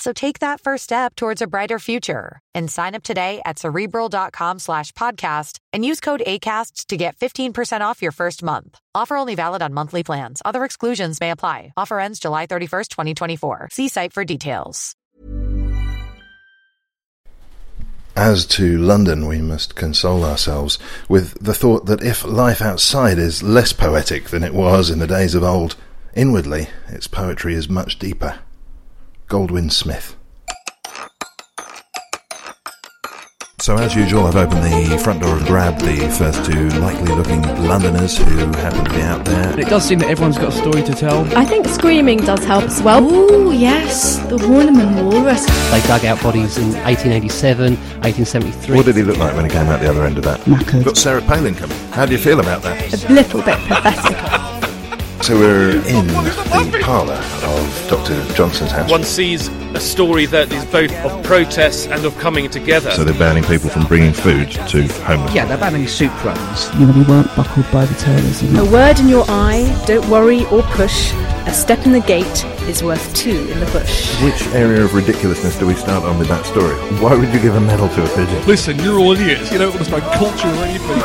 So take that first step towards a brighter future and sign up today at Cerebral.com/podcast and use code ACAST to get 15% off your first month. Offer only valid on monthly plans. Other exclusions may apply. Offer ends July 31st, 2024. See site for details. As to London, we must console ourselves with the thought that if life outside is less poetic than it was in the days of old, inwardly its poetry is much deeper. Goldwyn Smith. So as usual, I've opened the front door and grabbed the first two likely-looking Londoners who happen to be out there. It does seem that everyone's got a story to tell. I think screaming does help as well. Ooh, yes, the Horniman Walrus. They dug out bodies in 1887, 1873. What did he look like when he came out the other end of that? Knackered. Got Sarah Palin coming. How do you feel about that? A little bit pathetic. So we're in the parlour of Dr. Johnson's house. One sees a story that is both of protests and of coming together. So they're banning people from bringing food to homeless. Yeah, they're banning soup runs. You know, we weren't buckled by the terrorism. A word in your eye, don't worry or push. A step in the gate is worth two in the bush. Which area of ridiculousness do we start on with that story? Why would you give a medal to a pigeon? Listen, you're all idiots. You don't want to start culture or anything.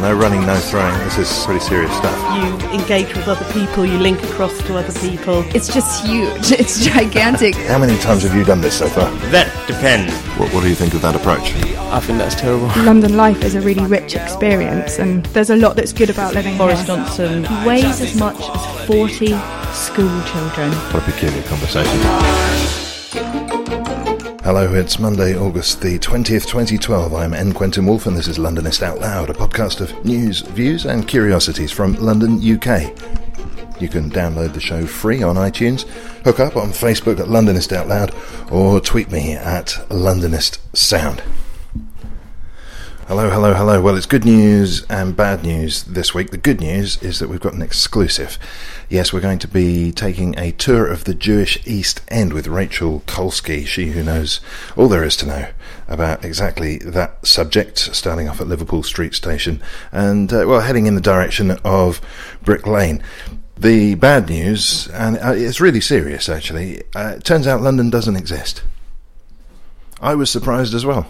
No running, no throwing. This is pretty serious stuff. You engage with other people, you link across to other people. It's just huge. It's gigantic. How many times have you done this so far? That depends. What do you think of that approach? I think that's terrible. London life is a really rich experience, and there's a lot that's good about living here. Boris Johnson weighs as much as 40 school children. What a peculiar conversation. Hello, it's Monday, August the 20th, 2012. I'm N. Quentin Wolfe, and this is Londonist Out Loud, a podcast of news, views and curiosities from London, UK. You can download the show free on iTunes, hook up on Facebook at Londonist Out Loud, or tweet me at Londonist Sound. Hello. Well, it's good news and bad news this week. The good news is that we've got an exclusive. Yes, we're going to be taking a tour of the Jewish East End with Rachel Kolsky, she who knows all there is to know about exactly that subject, starting off at Liverpool Street Station and, heading in the direction of Brick Lane. The bad news, and it's really serious actually, it turns out London doesn't exist. I was surprised as well.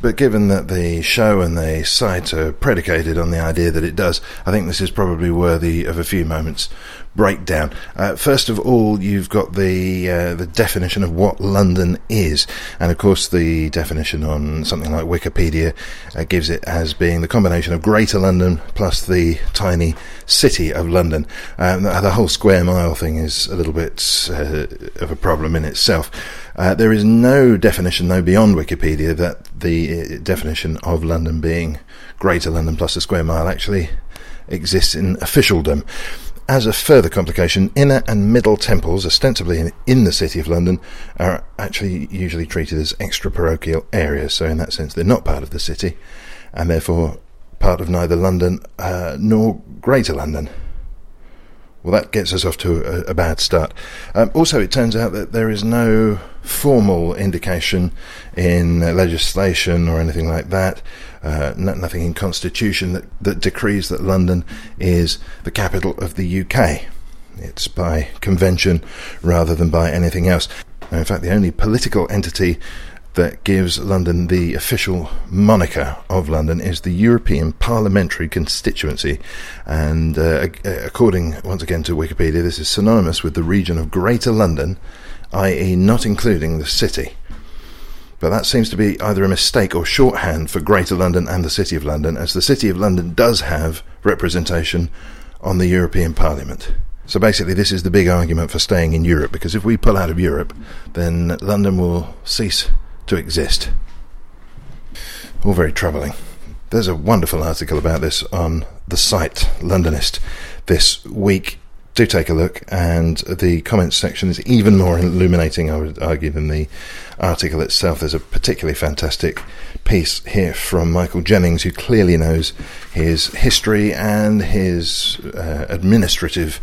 But given that the show and the site are predicated on the idea that it does, I think this is probably worthy of a few moments' breakdown. First of all, you've got the definition of what London is. And of course, the definition on something like Wikipedia gives it as being the combination of Greater London plus the tiny city of London. The whole square mile thing is a little bit of a problem in itself. There is no definition, though, beyond Wikipedia that the definition of London being Greater London plus a square mile actually exists in officialdom. As a further complication, inner and middle temples, ostensibly in the City of London, are actually usually treated as extra-parochial areas, so in that sense they're not part of the city, and therefore part of neither London nor Greater London. Well, that gets us off to a bad start. Also, it turns out that there is no formal indication in legislation or anything like that, nothing in constitution that decrees that London is the capital of the UK. It's by convention rather than by anything else. And in fact, the only political entity that gives London the official moniker of London is the European Parliamentary Constituency, and according once again to Wikipedia, this is synonymous with the region of Greater London, i.e. not including the city. But that seems to be either a mistake or shorthand for Greater London and the City of London, as the City of London does have representation on the European Parliament. So basically this is the big argument for staying in Europe, because if we pull out of Europe, then London will cease to exist. All very troubling. There's a wonderful article about this on the site Londonist this week. Do take a look, and the comments section is even more illuminating, I would argue, than the article itself. There's a particularly fantastic piece here from Michael Jennings, who clearly knows his history and his administrative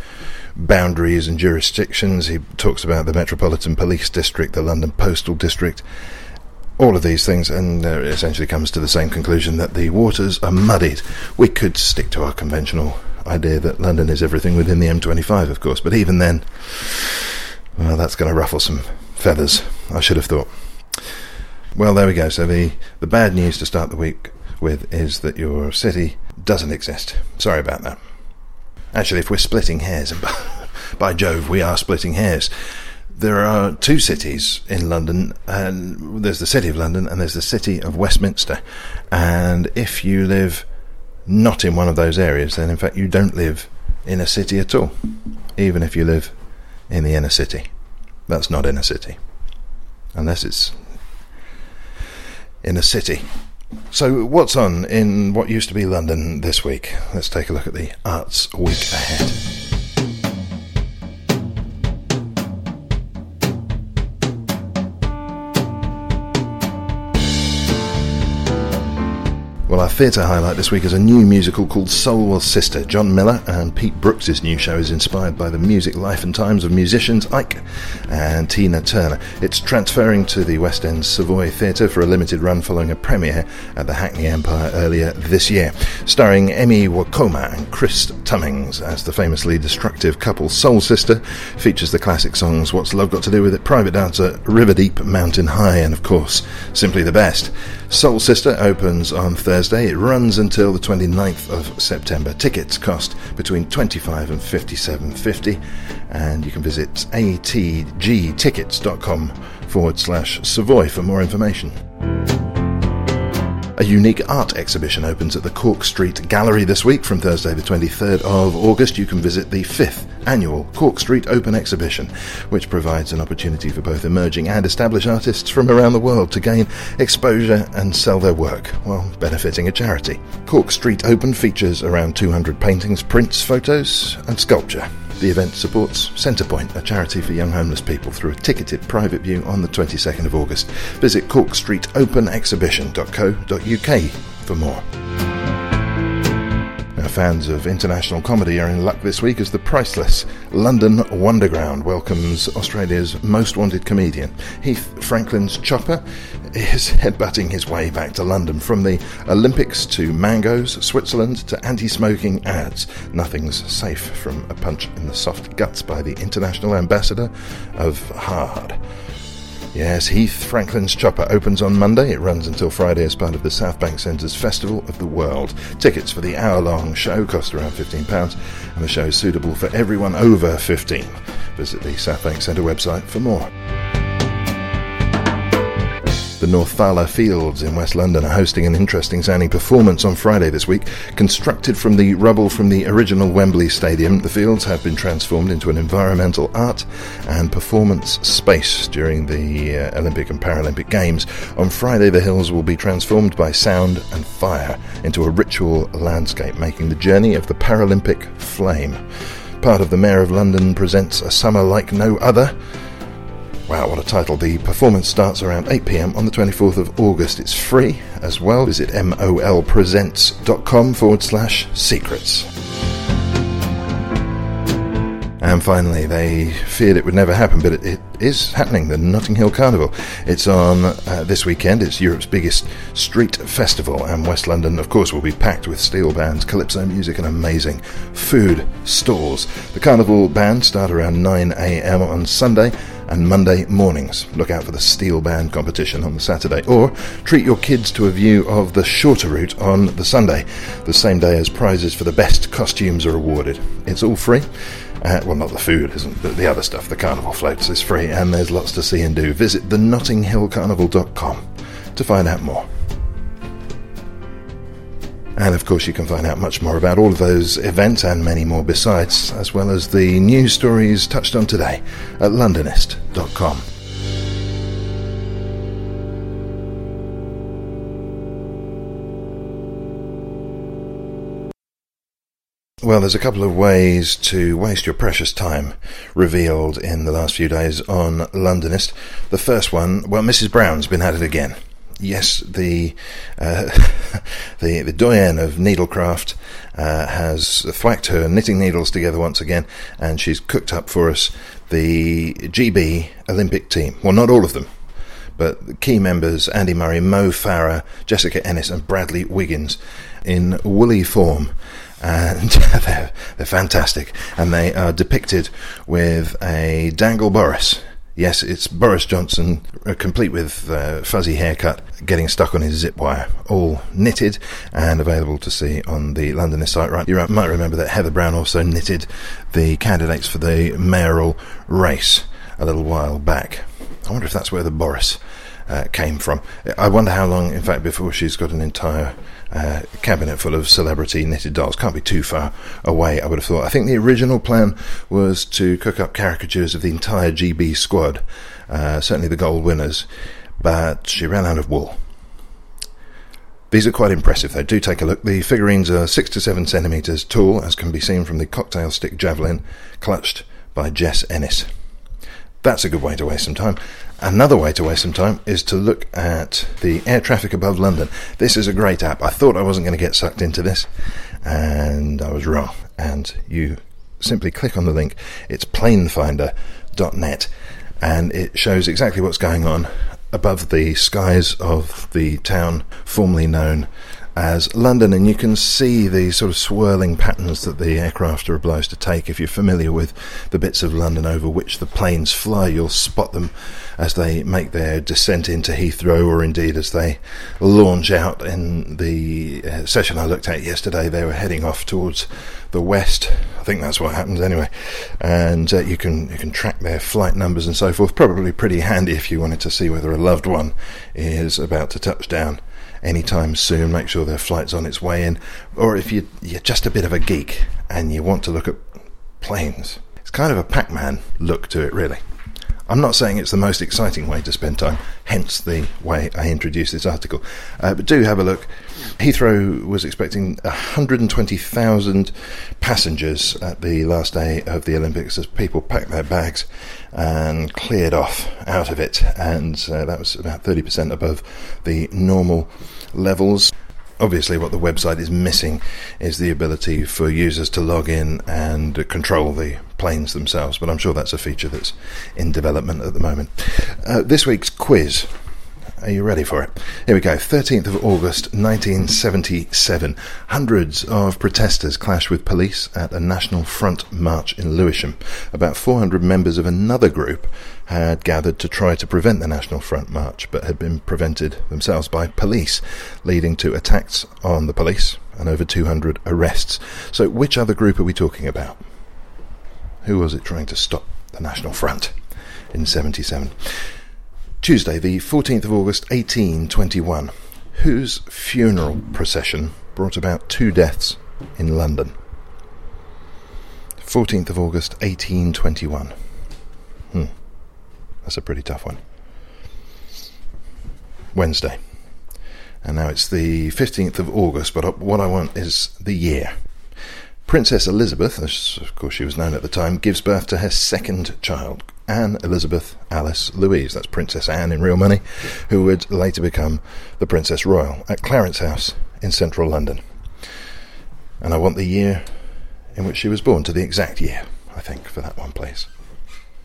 boundaries and jurisdictions. He talks about the Metropolitan Police District, the London Postal District, all of these things, and essentially comes to the same conclusion that the waters are muddied. We could stick to our conventional idea that London is everything within the M25, of course, but even then, well, that's going to ruffle some feathers, I should have thought. Well, there we go. So the bad news to start the week with is that your city doesn't exist. Sorry about that. Actually, if we're splitting hairs, and by Jove, we are splitting hairs, there are two cities in London, and there's the City of London and there's the City of Westminster, and if you live not in one of those areas, then in fact you don't live in a city at all, even if you live in the inner city. That's not inner city, unless it's inner city. So what's on in what used to be London this week? Let's take a look at the Arts Week ahead. Well, our theatre highlight this week is a new musical called Soul Sister. John Miller and Pete Brooks' new show is inspired by the music, life and times of musicians Ike and Tina Turner. It's transferring to the West End Savoy Theatre for a limited run following a premiere at the Hackney Empire earlier this year. Starring Emmy Wakoma and Chris Tummings as the famously destructive couple, Soul Sister features the classic songs What's Love Got to Do With It, Private Dancer, River Deep, Mountain High, and of course, Simply the Best. Soul Sister opens on Thursday. It runs until the 29th of September. Tickets cost between £25 and £57.50, and you can visit atgtickets.com/Savoy for more information. A unique art exhibition opens at the Cork Street Gallery this week from Thursday the 23rd of August. You can visit the 5th annual Cork Street Open exhibition, which provides an opportunity for both emerging and established artists from around the world to gain exposure and sell their work while benefiting a charity. Cork Street Open features around 200 paintings, prints, photos and sculpture. The event supports Centrepoint, a charity for young homeless people, through a ticketed private view on the 22nd of August. Visit corkstreetopenexhibition.co.uk for more. Now, fans of international comedy are in luck this week as the priceless London Wonderground welcomes Australia's most wanted comedian. Heath Franklin's Chopper is headbutting his way back to London. From the Olympics to mangoes, Switzerland to anti-smoking ads, nothing's safe from a punch in the soft guts by the international ambassador of Hard. Yes, Heath Franklin's Chopper opens on Monday. It runs until Friday as part of the South Bank Centre's Festival of the World. Tickets for the hour-long show cost around £15, and the show is suitable for everyone over 15. Visit the South Bank Centre website for more. The Northala Fields in West London are hosting an interesting sounding performance on Friday this week. Constructed from the rubble from the original Wembley Stadium, the fields have been transformed into an environmental art and performance space during the Olympic and Paralympic Games. On Friday, the hills will be transformed by sound and fire into a ritual landscape, making the journey of the Paralympic flame. Part of the Mayor of London presents A Summer Like No Other. Wow, what a title. The performance starts around 8 p.m. on the 24th of August. It's free as well. Visit molpresents.com/secrets. And finally, they feared it would never happen, but it is happening, the Notting Hill Carnival. It's on this weekend. It's Europe's biggest street festival, and West London, of course, will be packed with steel bands, calypso music and amazing food stalls. The Carnival bands start around 9 a.m. on Sunday and Monday mornings. Look out for the steel band competition on the Saturday, or treat your kids to a view of the shorter route on the Sunday, the same day as prizes for the best costumes are awarded. It's all free. Well, not the food isn't, but the other stuff, the carnival floats, is free, and there's lots to see and do. Visit thenottinghillcarnival.com to find out more. And of course you can find out much more about all of those events and many more besides, as well as the news stories touched on today at Londonist.com. Well, there's a couple of ways to waste your precious time revealed in the last few days on Londonist. The first one, well, Mrs. Brown's been at it again. Yes, the doyenne of needlecraft has thwacked her knitting needles together once again, and she's cooked up for us the GB Olympic team. Well, not all of them, but the key members, Andy Murray, Mo Farah, Jessica Ennis and Bradley Wiggins in woolly form. And they're fantastic, and they are depicted with a dangle Boris. Yes, it's Boris Johnson, complete with fuzzy haircut, getting stuck on his zip wire, all knitted and available to see on the Londonist site. Right, you might remember that Heather Brown also knitted the candidates for the mayoral race a little while back. I wonder if that's where the Boris came from. I wonder how long, in fact, before she's got an entire cabinet full of celebrity knitted dolls. Can't be too far away, I would have thought. I think the original plan was to cook up caricatures of the entire GB squad, certainly the gold winners, but she ran out of wool. These are quite impressive, though. Do take a look. The figurines are 6 to 7 centimetres tall, as can be seen from the cocktail stick javelin clutched by Jess Ennis. That's a good way to waste some time. Another way to waste some time is to look at the air traffic above London. This is a great app. I thought I wasn't going to get sucked into this, and I was wrong. And you simply click on the link. It's planefinder.net, and it shows exactly what's going on above the skies of the town formerly known as London, and you can see the sort of swirling patterns that the aircraft are obliged to take. If you're familiar with the bits of London over which the planes fly, you'll spot them as they make their descent into Heathrow, or indeed as they launch out. In the session I looked at yesterday, they were heading off towards the west. I think that's what happens anyway. And you can track their flight numbers and so forth. Probably pretty handy if you wanted to see whether a loved one is about to touch down anytime soon. Make sure their flight's on its way in. Or if you're just a bit of a geek and you want to look at planes, it's kind of a Pac-Man look to it, really. I'm not saying it's the most exciting way to spend time, hence the way I introduced this article, but do have a look. Heathrow was expecting 120,000 passengers at the last day of the Olympics as people packed their bags and cleared off out of it, and that was about 30% above the normal levels. Obviously, what the website is missing is the ability for users to log in and control the planes themselves, but I'm sure that's a feature that's in development at the moment. This week's quiz. Are you ready for it? Here we go. 13th of August 1977. Hundreds of protesters clashed with police at a National Front march in Lewisham. About 400 members of another group had gathered to try to prevent the National Front march, but had been prevented themselves by police, leading to attacks on the police and over 200 arrests. So which other group are we talking about? Who was it trying to stop the National Front in 77? Tuesday, the 14th of August, 1821. Whose funeral procession brought about 2 deaths in London? 14th of August, 1821. That's a pretty tough one. Wednesday. And now it's the 15th of August, but what I want is the year. Princess Elizabeth, as of course she was known at the time, gives birth to her second child, Anne Elizabeth Alice Louise. That's Princess Anne in real money, who would later become the Princess Royal, at Clarence House in central London. And I want the year in which she was born, to the exact year, I think, for that one, please.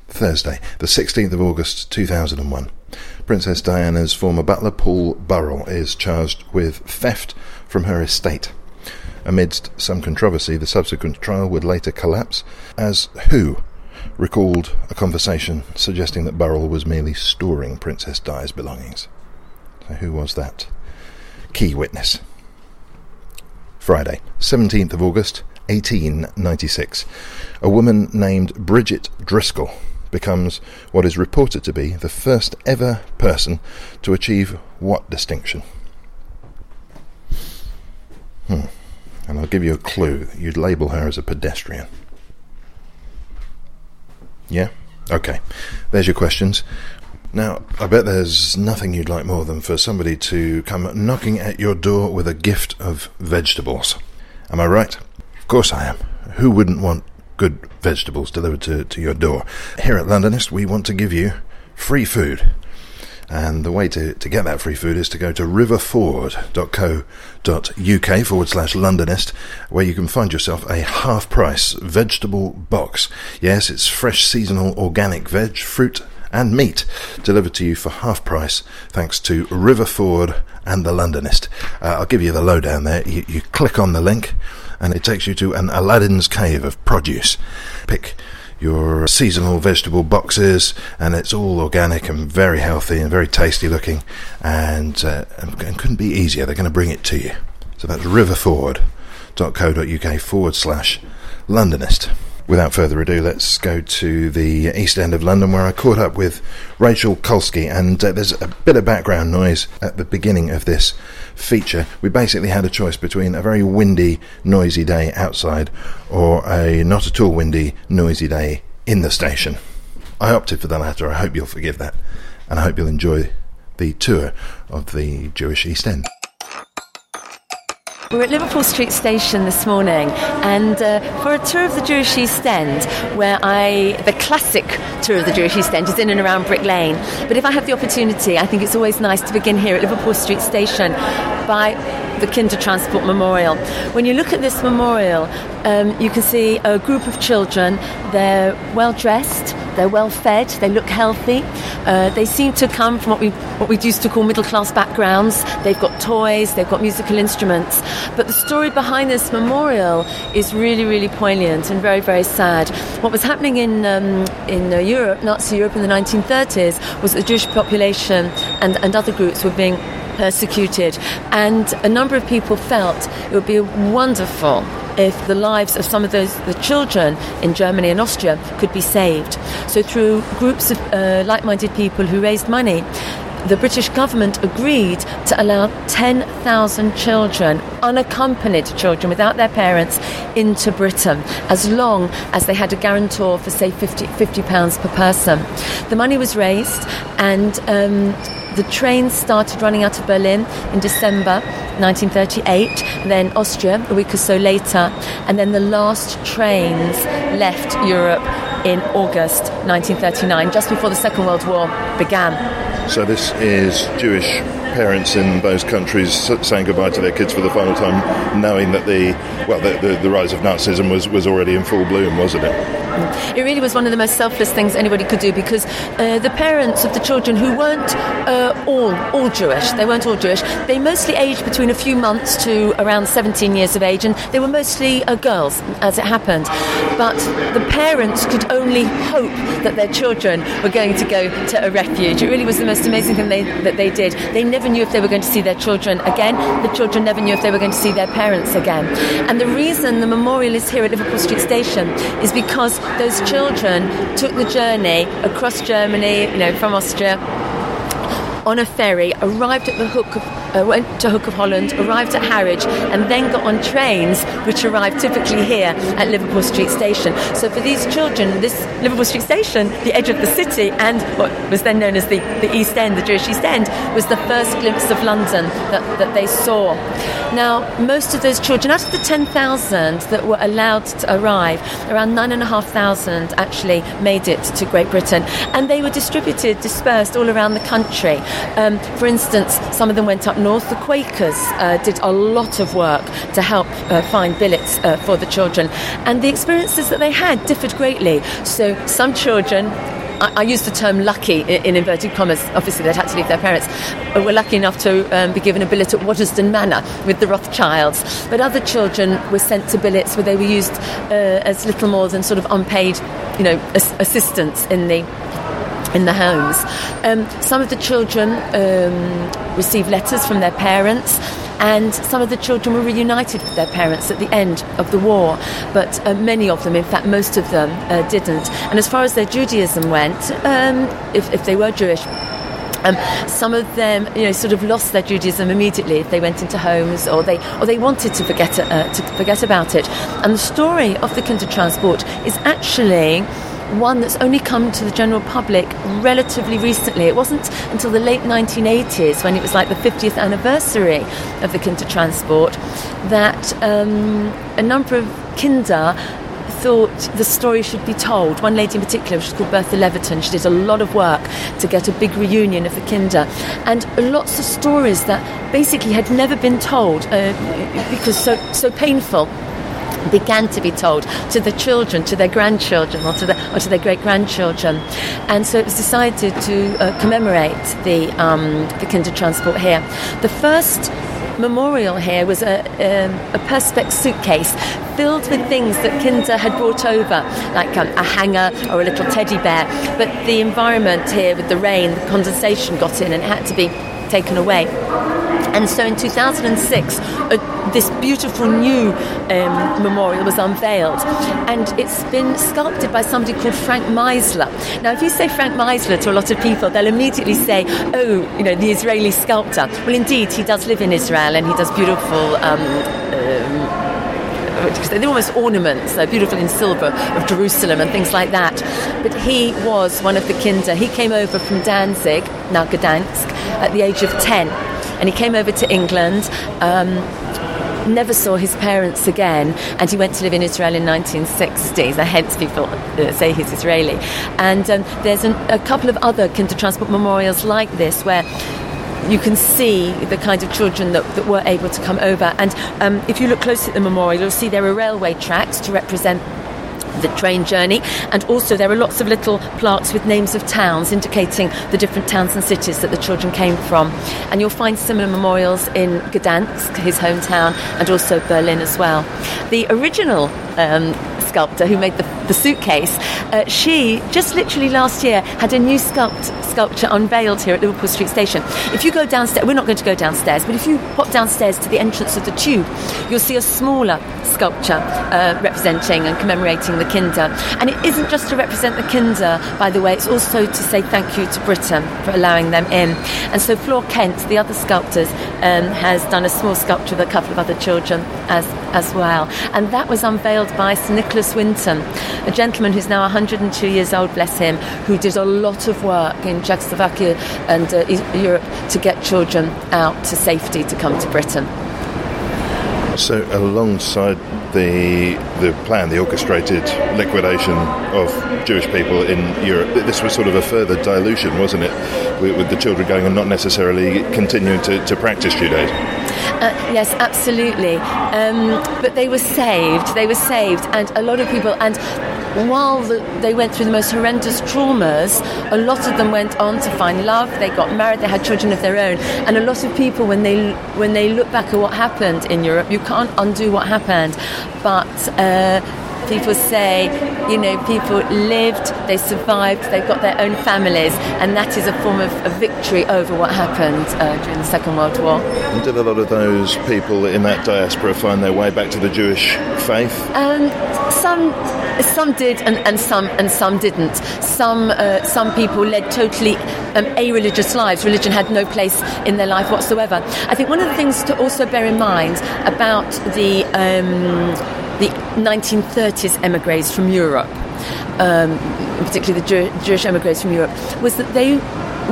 Thursday, the 16th of August, 2001. Princess Diana's former butler, Paul Burrell, is charged with theft from her estate. Amidst some controversy, the subsequent trial would later collapse, as who recalled a conversation suggesting that Burrell was merely storing Princess Di's belongings. So who was that key witness? Friday, 17th of August, 1896. A woman named Bridget Driscoll becomes what is reported to be the first ever person to achieve what distinction? And I'll give you a clue. You'd label her as a pedestrian. Yeah? Okay. There's your questions. Now, I bet there's nothing you'd like more than for somebody to come knocking at your door with a gift of vegetables. Am I right? Of course I am. Who wouldn't want good vegetables delivered to your door? Here at Londonist, we want to give you free food. And the way to get that free food is to go to riverford.co.uk/Londonist, where you can find yourself a half-price vegetable box. Yes, it's fresh, seasonal, organic veg, fruit and meat delivered to you for half-price thanks to Riverford and the Londonist. I'll give you the lowdown there. You click on the link and it takes you to an Aladdin's cave of produce. Pick your seasonal vegetable boxes, and it's all organic and very healthy and very tasty looking, and couldn't be easier. They're going to bring it to you. So that's riverford.co.uk/Londonist. Without further ado, let's go to the East End of London, where I caught up with Rachel Kolsky, and there's a bit of background noise at the beginning of this feature. We basically had a choice between a very windy, noisy day outside or a not at all windy, noisy day in the station. I opted for the latter. I hope you'll forgive that, and I hope you'll enjoy the tour of the Jewish East End. We're at Liverpool Street Station this morning, and for a tour of the Jewish East End, where the classic tour of the Jewish East End is in and around Brick Lane. But if I have the opportunity, I think it's always nice to begin here at Liverpool Street Station by the Kindertransport Memorial. When you look at this memorial, you can see a group of children. They're well dressed, they're well fed, they look healthy. They seem to come from what we used to call middle class backgrounds. They've got toys, they've got musical instruments. But the story behind this memorial is really, really poignant and very, very sad. What was happening in Europe, Nazi Europe in the 1930s, was the Jewish population and other groups were being persecuted, and a number of people felt it would be wonderful if the lives of some of the children in Germany and Austria could be saved. So through groups of like-minded people who raised money, the British government agreed to allow 10,000 children, unaccompanied children without their parents, into Britain, as long as they had a guarantor for, say, £50 per person. The money was raised, and the trains started running out of Berlin in December 1938, and then Austria a week or so later, and then the last trains left Europe in August 1939, just before the Second World War began. So this is Jewish parents in those countries saying goodbye to their kids for the final time, knowing that the rise of Nazism was already in full bloom, wasn't it? It really was one of the most selfless things anybody could do, because the parents of the children, who weren't all Jewish, they weren't all Jewish, they mostly aged between a few months to around 17 years of age, and they were mostly girls, as it happened. But the parents could only hope that their children were going to go to a refuge. It really was the most amazing thing that they did. They never knew if they were going to see their children again. The children never knew if they were going to see their parents again. And the reason the memorial is here at Liverpool Street Station is because those children took the journey across Germany, from Austria, on a ferry, arrived at went to Hook of Holland, arrived at Harwich, and then got on trains which arrived typically here at Liverpool Street Station. So for these children, this Liverpool Street Station, the edge of the city, and what was then known as the East End, the Jewish East End, was the first glimpse of London that they saw. Now, most of those children, out of the 10,000 that were allowed to arrive, around 9,500 actually made it to Great Britain, and they were dispersed all around the country. For instance, some of them went up north. The Quakers did a lot of work to help find billets for the children, and the experiences that they had differed greatly. So some children I use the term lucky in inverted commas. Obviously, they'd had to leave their parents. But we're lucky enough to be given a billet at Waterston Manor with the Rothschilds. But other children were sent to billets where they were used as little more than sort of unpaid, you know, assistants in the homes. Some of the children received letters from their parents, and some of the children were reunited with their parents at the end of the war, but many of them, in fact most of them, didn't. And as far as their Judaism went, if they were Jewish, some of them, you know, sort of lost their Judaism immediately if they went into homes, or they wanted to forget about it. And the story of the Kindertransport is actually one that's only come to the general public relatively recently. It wasn't until the late 1980s, when it was like the 50th anniversary of the Kindertransport, that a number of kinder thought the story should be told. One lady in particular, she's called Bertha Leviton, she did a lot of work to get a big reunion of the kinder, and lots of stories that basically had never been told because so painful, began to be told to the children, to their grandchildren, or to their great-grandchildren. And so it was decided to commemorate the Kindertransport here. The first memorial here was a Perspex suitcase filled with things that kinder had brought over, like a hanger or a little teddy bear. But the environment here with the rain, the condensation got in and it had to be taken away. And so in 2006, this beautiful new memorial was unveiled, and it's been sculpted by somebody called Frank Meisler. Now, if you say Frank Meisler to a lot of people, they'll immediately say, oh, you know, the Israeli sculptor. Well, indeed, he does live in Israel, and he does beautiful they're almost ornaments, they're beautiful in silver, of Jerusalem and things like that. But he was one of the kinder. He came over from Danzig, now Gdansk, at the age of 10. And he came over to England, never saw his parents again, and he went to live in Israel in 1960. So hence people say he's Israeli. And there's a couple of other Kindertransport memorials like this, where you can see the kind of children that were able to come over. And if you look close at the memorial, you'll see there are railway tracks to represent the train journey, and also there are lots of little plaques with names of towns indicating the different towns and cities that the children came from. And you'll find similar memorials in Gdansk, his hometown, and also Berlin as well. The original sculptor who made the suitcase, she just literally last year had a new sculpture unveiled here at Liverpool Street Station. If you go downstairs, we're not going to go downstairs, but if you pop downstairs to the entrance of the tube, you'll see a smaller sculpture representing and commemorating the kinder. And it isn't just to represent the kinder, by the way, it's also to say thank you to Britain for allowing them in. And so Flor Kent, the other sculptors, has done a small sculpture with a couple of other children as well. And that was unveiled by Sir Nicholas Winton, a gentleman who's now 102 years old, bless him, who did a lot of work in Czechoslovakia and Europe to get children out to safety to come to Britain. So alongside the plan, the orchestrated liquidation of Jewish people in Europe, this was sort of a further dilution, wasn't it, with the children going and not necessarily continuing to practice Judaism? Yes, absolutely. But they were saved. And a lot of people... and while they went through the most horrendous traumas, a lot of them went on to find love, they got married, they had children of their own. And a lot of people, when they look back at what happened in Europe, you can't undo what happened, but people say, you know, people lived, they survived, they've got their own families, and that is a form of victory over what happened during the Second World War. And did a lot of those people in that diaspora find their way back to the Jewish faith? Some did, and some didn't. Some people led totally a-religious lives. Religion had no place in their life whatsoever. I think one of the things to also bear in mind about the 1930s emigres from Europe, particularly the Jewish emigres from Europe, was that they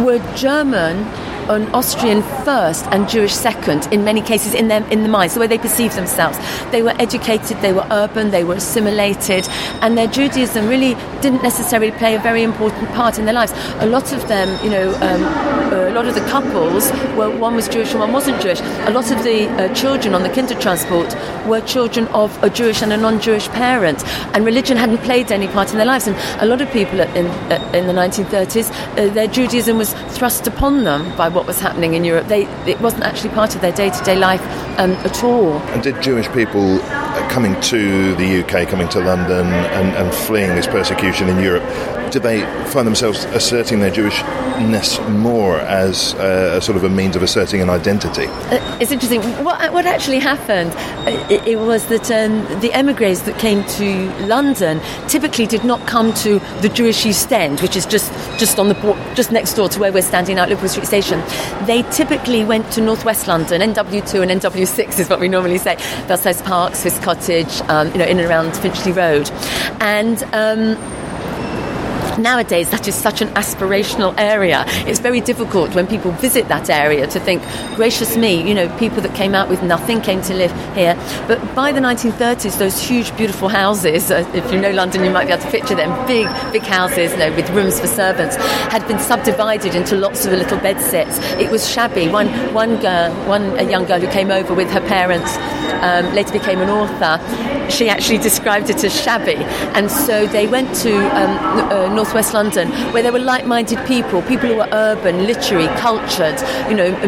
were German an Austrian first and Jewish second, in many cases, in their minds, the way they perceive themselves. They were educated, they were urban, they were assimilated, and their Judaism really didn't necessarily play a very important part in their lives. A lot of them, a lot of the couples, one was Jewish and one wasn't Jewish. A lot of the children on the Kindertransport were children of a Jewish and a non-Jewish parent, and religion hadn't played any part in their lives. And a lot of people in the 1930s, their Judaism was thrust upon them by what was happening in Europe. It wasn't actually part of their day-to-day life at all. And did Jewish people coming to the UK, coming to London and fleeing this persecution in Europe, did they find themselves asserting their Jewishness more as a sort of a means of asserting an identity? It's interesting. What actually happened, it was that the emigres that came to London typically did not come to the Jewish East End, which is just on the just next door to where we're standing now at Liverpool Street Station. They typically went to North West London. NW2 and NW6 is what we normally say. Belsize Park, Swiss Cottage, in and around Finchley Road. And nowadays, that is such an aspirational area. It's very difficult when people visit that area to think, gracious me, people that came out with nothing came to live here. But by the 1930s, those huge, beautiful houses, if you know London, you might be able to picture them, big, big houses, with rooms for servants, had been subdivided into lots of little bed sets. It was shabby. A young girl who came over with her parents, later became an author, she actually described it as shabby. And so they went to North West London, where there were like-minded people who were urban, literary, cultured,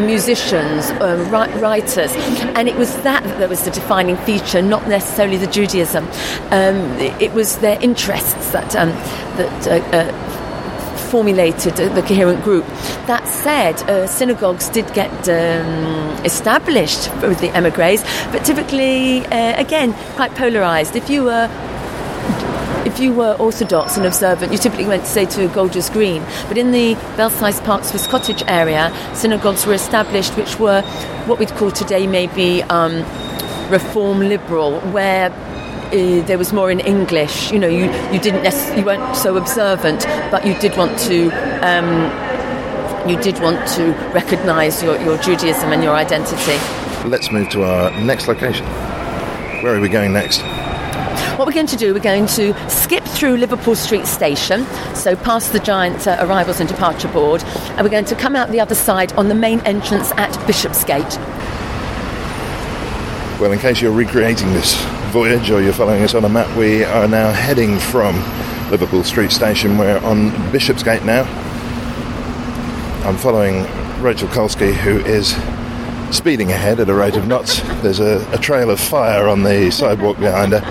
musicians, writers, and it was that was the defining feature, not necessarily the Judaism. It was their interests that formulated the coherent group. That said, synagogues did get established with the emigres, but typically, again, quite polarised. If you were Orthodox and observant, you typically went, say, to Golders Green. But in the Belsize Park, Swiss Cottage area, synagogues were established, which were what we'd call today maybe reform liberal, where there was more in English. You weren't so observant, but you did want to. You did want to recognise your Judaism and your identity. Let's move to our next location. Where are we going next? What we're going to do, we're going to skip through Liverpool Street Station, so past the giant arrivals and departure board, and we're going to come out the other side on the main entrance at Bishopsgate. Well, in case you're recreating this voyage or you're following us on a map, we are now heading from Liverpool Street Station. We're on Bishopsgate now. I'm following Rachel Kolsky, who is speeding ahead at a rate of knots. There's a trail of fire on the sidewalk behind her.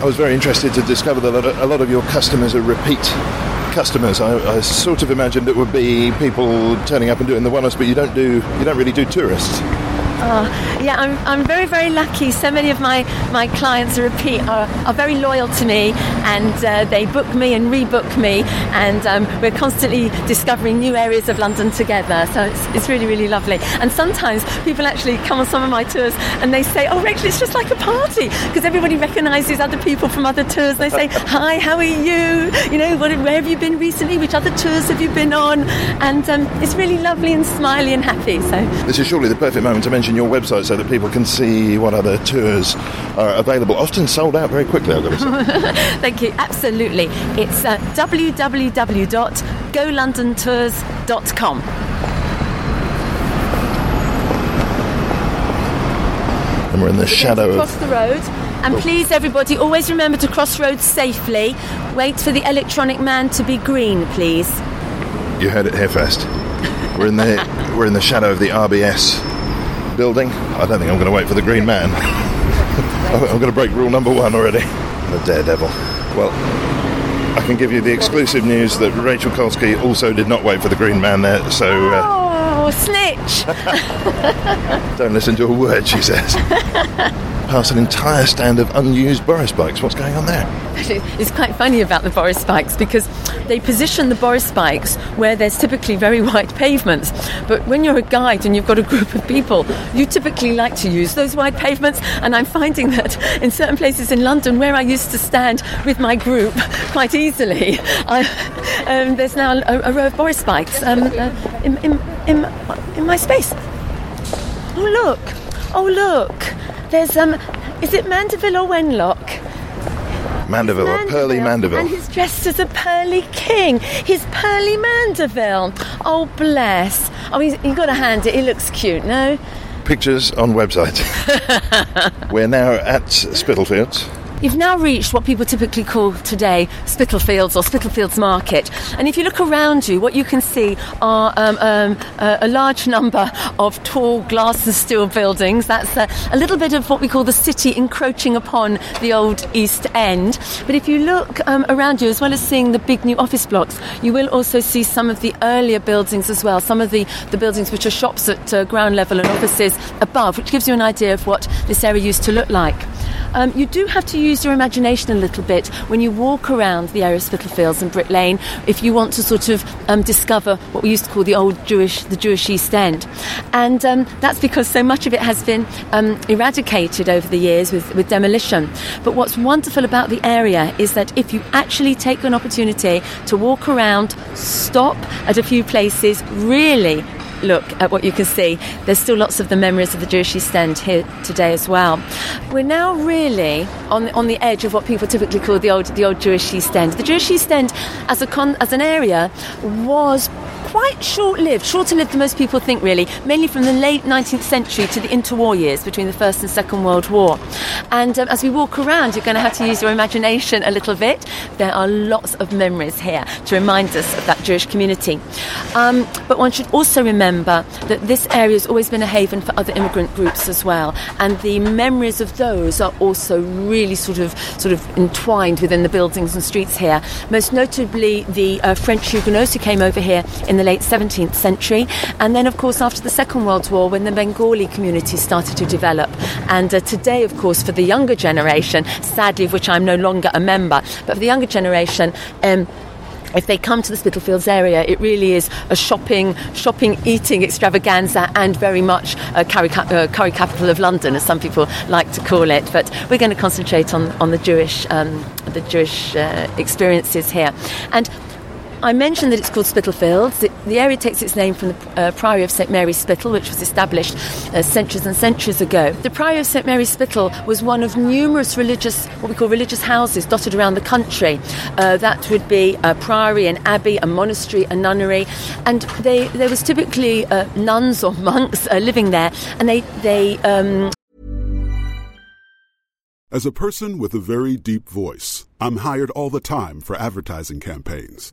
I was very interested to discover that a lot of your customers are repeat customers. I sort of imagined it would be people turning up and doing the one-offs, but you don't really do tourists. Yeah, I'm very, very lucky. So many of my clients are very loyal to me, and they book me and rebook me, and we're constantly discovering new areas of London together. So it's really, really lovely. And sometimes people actually come on some of my tours and they say, oh, Rachel, it's just like a party, because everybody recognises other people from other tours. They say, hi, how are you? Where have you been recently? Which other tours have you been on? And it's really lovely and smiley and happy. So this is surely the perfect moment to mention your website so that people can see what other tours are available, often sold out very quickly, I've got to say. Thank you, absolutely. It's www.golondontours.com. And we're in the shadow of... across the road. And please, everybody, always remember to cross roads safely. Wait for the electronic man to be green, please. You heard it here first. We're in the shadow of the RBS building. I don't think I'm going to wait for the green man. I'm going to break rule number 1 already. The daredevil. Well, I can give you the exclusive news that Rachel Kolsky also did not wait for the green man there, so... Oh, snitch! Don't listen to a word she says. past an entire stand of unused Boris bikes. What's going on there? It's quite funny about the Boris bikes because they position the Boris bikes where there's typically very wide pavements. But when you're a guide and you've got a group of people, you typically like to use those wide pavements. And I'm finding that in certain places in London where I used to stand with my group quite easily, there's now a row of Boris bikes in my space. Oh, look. There's, is it Mandeville or Wenlock? Mandeville, a pearly Mandeville. And he's dressed as a pearly king. He's pearly Mandeville. Oh, bless. Oh, you've got to hand it. He looks cute, no? Pictures on website. We're now at Spitalfields. You've now reached what people typically call today Spitalfields or Spitalfields Market. And if you look around you, what you can see are a large number of tall glass and steel buildings. That's a little bit of what we call the city encroaching upon the old East End. But if you look around you, as well as seeing the big new office blocks, you will also see some of the earlier buildings as well, some of the buildings which are shops at ground level and offices above, which gives you an idea of what this area used to look like. You do have to use your imagination a little bit when you walk around the area of Spitalfields and Brick Lane if you want to sort of discover what we used to call the old Jewish East End. And that's because so much of it has been eradicated over the years with demolition. But what's wonderful about the area is that if you actually take an opportunity to walk around, stop at a few places, really look at what you can see, there's still lots of the memories of the Jewish East End here today as well. We're now really on the edge of what people typically call the old Jewish East End. The Jewish East End as an area was quite shorter lived than most people think, really, mainly from the late 19th century to the interwar years between the First and Second World War. And as we walk around, you're going to have to use your imagination a little bit. There are lots of memories here to remind us of that Jewish community. But one should also remember that this area has always been a haven for other immigrant groups as well, and the memories of those are also really sort of entwined within the buildings and streets here. Most notably, the French Huguenots who came over here in the late 17th century, and then of course after the Second World War when the Bengali community started to develop. And today, of course, for the younger generation, sadly of which I'm no longer a member, but for the younger generation, if they come to the Spitalfields area, it really is a shopping, eating extravaganza, and very much a curry capital of London, as some people like to call it. But we're going to concentrate on the Jewish experiences here. And I mentioned that it's called Spitalfields. The area takes its name from the Priory of St Mary's Spital, which was established centuries and centuries ago. The Priory of St Mary's Spital was one of numerous religious houses dotted around the country. That would be a priory, an abbey, a monastery, a nunnery, and there was typically nuns or monks living there, and they. As a person with a very deep voice, I'm hired all the time for advertising campaigns.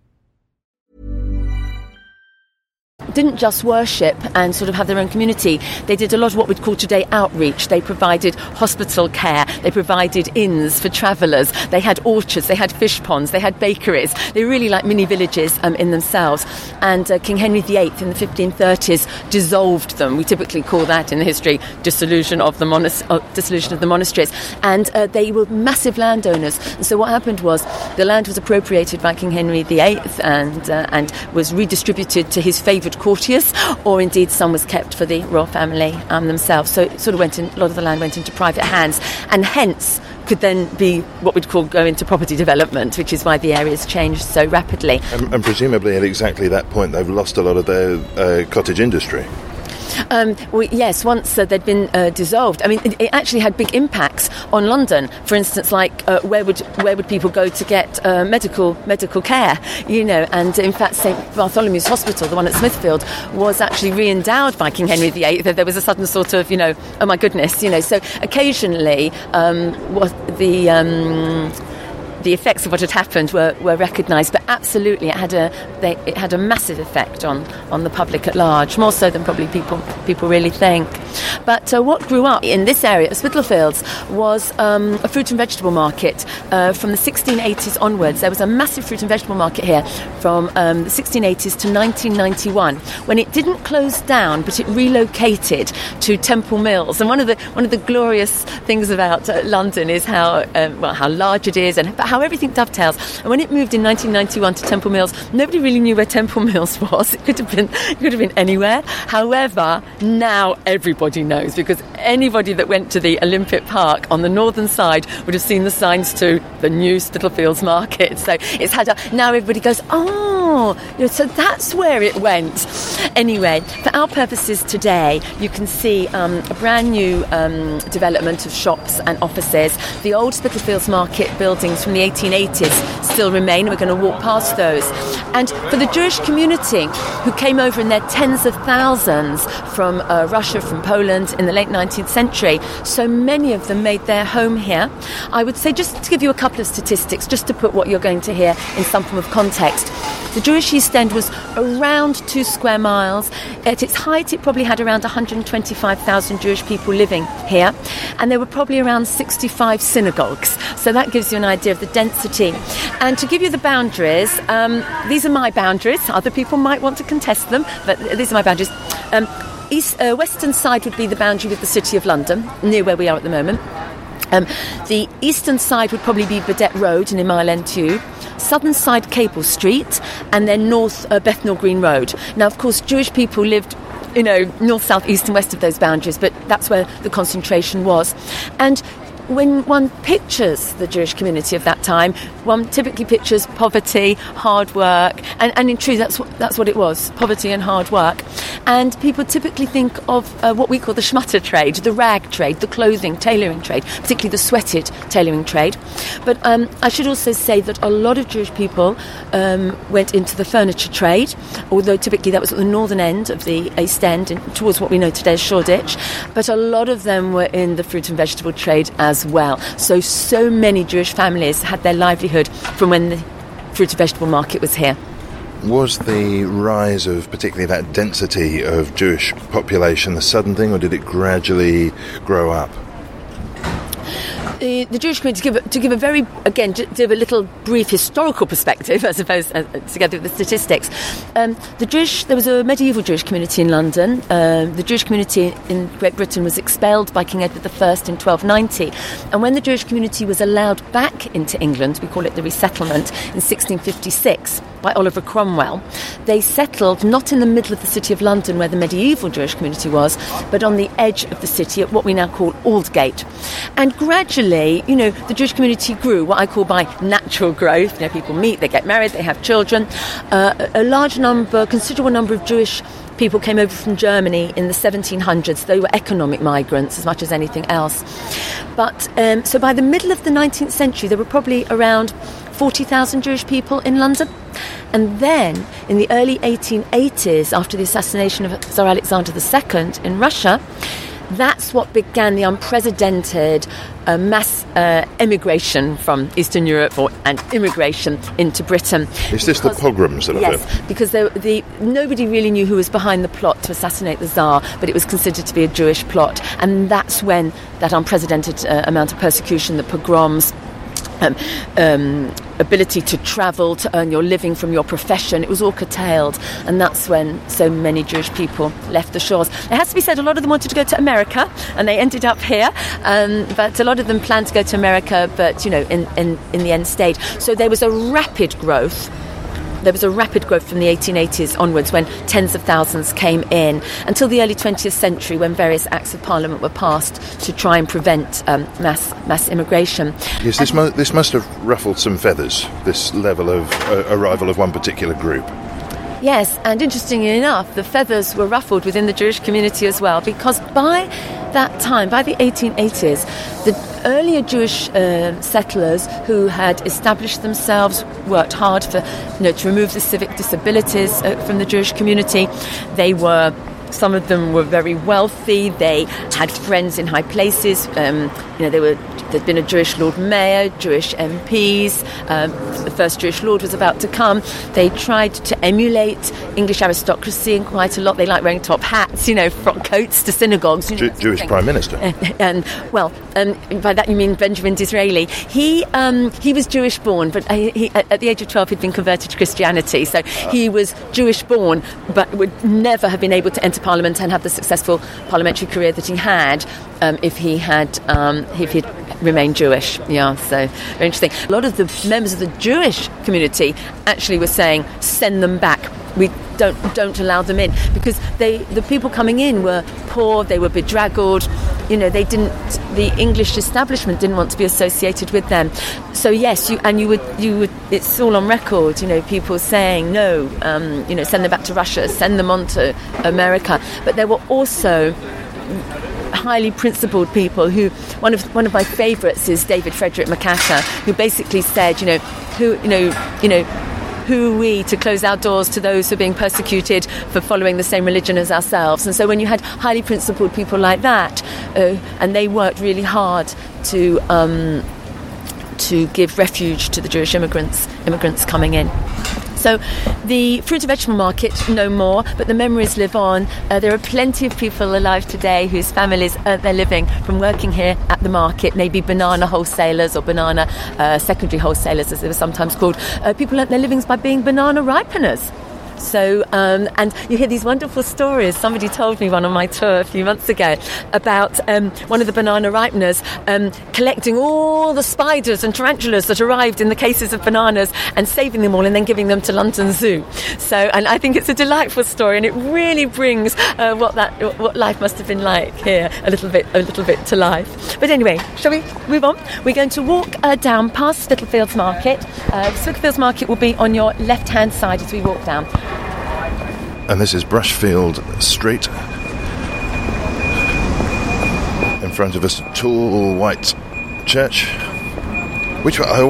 Didn't just worship and sort of have their own community. They did a lot of what we'd call today outreach. They provided hospital care. They provided inns for travellers. They had orchards. They had fish ponds. They had bakeries. They really like mini villages in themselves. And King Henry VIII in the 1530s dissolved them. We typically call that in the history dissolution of the monasteries. And they were massive landowners. And so what happened was the land was appropriated by King Henry VIII and was redistributed to his favourite courtiers, or indeed some was kept for the royal family themselves. So it sort of a lot of the land went into private hands, and hence could then be what we'd call go into property development, which is why the area's changed so rapidly. And presumably at exactly that point they've lost a lot of their cottage industry. Yes, once they'd been dissolved. I mean, it actually had big impacts on London. For instance, like where would people go to get medical care? You know, and in fact, St Bartholomew's Hospital, the one at Smithfield, was actually re-endowed by King Henry VIII. There was a sudden sort of, you know, oh my goodness, you know. So occasionally, the effects of what had happened were recognised, but absolutely it had a massive effect on the public at large, more so than probably people really think. But what grew up in this area of Spitalfields was a fruit and vegetable market from the 1680s onwards. There was a massive fruit and vegetable market here from the 1680s to 1991, when it didn't close down, but it relocated to Temple Mills. And one of the glorious things about London is how large it is, and how everything dovetails. And when it moved in 1991 to Temple Mills, nobody really knew where Temple Mills was. It could have been anywhere. However, now everybody knows, because anybody that went to the Olympic Park on the northern side would have seen the signs to the new Spitalfields Market. So it's had now everybody goes, oh, you know, so that's where it went. Anyway, for our purposes today, you can see a brand new development of shops and offices. The old Spitalfields Market buildings from the 1880s still remain. We're going to walk past those. And for the Jewish community who came over in their tens of thousands from Russia, from Poland in the late 19th century, so many of them made their home here. I would say, just to give you a couple of statistics, just to put what you're going to hear in some form of context, the Jewish East End was around 2 square miles. At its height, it probably had around 125,000 Jewish people living here, and there were probably around 65 synagogues. So that gives you an idea of the density. And to give you the boundaries, these are my boundaries. Other people might want to contest them, but these are my boundaries. Western side would be the boundary with the City of London, near where we are at the moment. The eastern side would probably be Burdett Road and in Mile End Tube, southern side Cable Street, and then north Bethnal Green Road. Now, of course, Jewish people lived, you know, north, south, east and west of those boundaries, but that's where the concentration was. And when one pictures the Jewish community of that time, one typically pictures poverty, hard work, and in truth, that's what it was, poverty and hard work. And people typically think of what we call the schmutter trade, the rag trade, the clothing, tailoring trade, particularly the sweated tailoring trade. But I should also say that a lot of Jewish people went into the furniture trade, although typically that was at the northern end of the East End, and towards what we know today as Shoreditch. But a lot of them were in the fruit and vegetable trade as well. So many Jewish families had their livelihood from when the fruit and vegetable market was here. Was the rise of particularly that density of Jewish population a sudden thing, or did it gradually grow up? The Jewish community, to give a little brief historical perspective, I suppose, together with the statistics. There was a medieval Jewish community in London. The Jewish community in Great Britain was expelled by King Edward I in 1290. And when the Jewish community was allowed back into England, we call it the resettlement, in 1656, by Oliver Cromwell, they settled not in the middle of the City of London where the medieval Jewish community was, but on the edge of the city at what we now call Aldgate. And gradually, you know, the Jewish community grew, what I call by natural growth. You know, people meet, they get married, they have children. A considerable number of Jewish people came over from Germany in the 1700s. They were economic migrants as much as anything else. But so by the middle of the 19th century, there were probably around 40,000 Jewish people in London. And then in the early 1880s, after the assassination of Tsar Alexander II in Russia, that's what began the unprecedented mass emigration from Eastern Europe and immigration into Britain. Is this the pogroms that have been? Yes, because nobody really knew who was behind the plot to assassinate the Tsar, but it was considered to be a Jewish plot. And that's when that unprecedented amount of persecution, the pogroms, ability to travel, to earn your living from your profession, it was all curtailed, and that's when so many Jewish people left the shores. It has to be said, a lot of them wanted to go to America and they ended up here, but a lot of them planned to go to America, but you know, in the end stayed. So there was a rapid growth. There was a rapid growth from the 1880s onwards when tens of thousands came in until the early 20th century when various acts of parliament were passed to try and prevent mass immigration. Yes, this must have ruffled some feathers, this level of arrival of one particular group. Yes, and interestingly enough, the feathers were ruffled within the Jewish community as well, because by that time, by the 1880s, the earlier Jewish settlers who had established themselves, worked hard for, you know, to remove the civic disabilities from the Jewish community. Some of them were very wealthy. They had friends in high places. There'd been a Jewish Lord Mayor, Jewish MPs. The first Jewish Lord was about to come. They tried to emulate English aristocracy in quite a lot. They liked wearing top hats, you know, frock coats to synagogues. You know, Jewish Prime Minister. And by that you mean Benjamin Disraeli. He was Jewish born, but he, at the age of 12, he'd been converted to Christianity. So he was Jewish born, but would never have been able to enter Parliament and have the successful parliamentary career that he had if he'd remained Jewish. Yeah, so very interesting. A lot of the members of the Jewish community actually were saying, send them back. We don't allow them in, because the people coming in were poor, they were bedraggled, you know, the English establishment didn't want to be associated with them. So yes, you would, it's all on record, you know, people saying no, send them back to Russia, send them on to America. But there were also highly principled people who, one of my favourites is David Frederick Macarthur, who basically said, who are we to close our doors to those who are being persecuted for following the same religion as ourselves? And so when you had highly principled people like that, and they worked really hard to give refuge to the Jewish immigrants coming in. So the fruit and vegetable market, no more, but the memories live on. There are plenty of people alive today whose families earn their living from working here at the market, maybe banana wholesalers or banana secondary wholesalers, as they were sometimes called. People earn their livings by being banana ripeners. So, and you hear these wonderful stories. Somebody told me one on my tour a few months ago about one of the banana ripeners collecting all the spiders and tarantulas that arrived in the cases of bananas and saving them all and then giving them to London Zoo. So, and I think it's a delightful story, and it really brings what life must have been like here a little bit to life. But anyway, shall we move on? We're going to walk down past Spitalfields Market. Spitalfields Market will be on your left-hand side as we walk down. And this is Brushfield Street. In front of us, tall white church, which I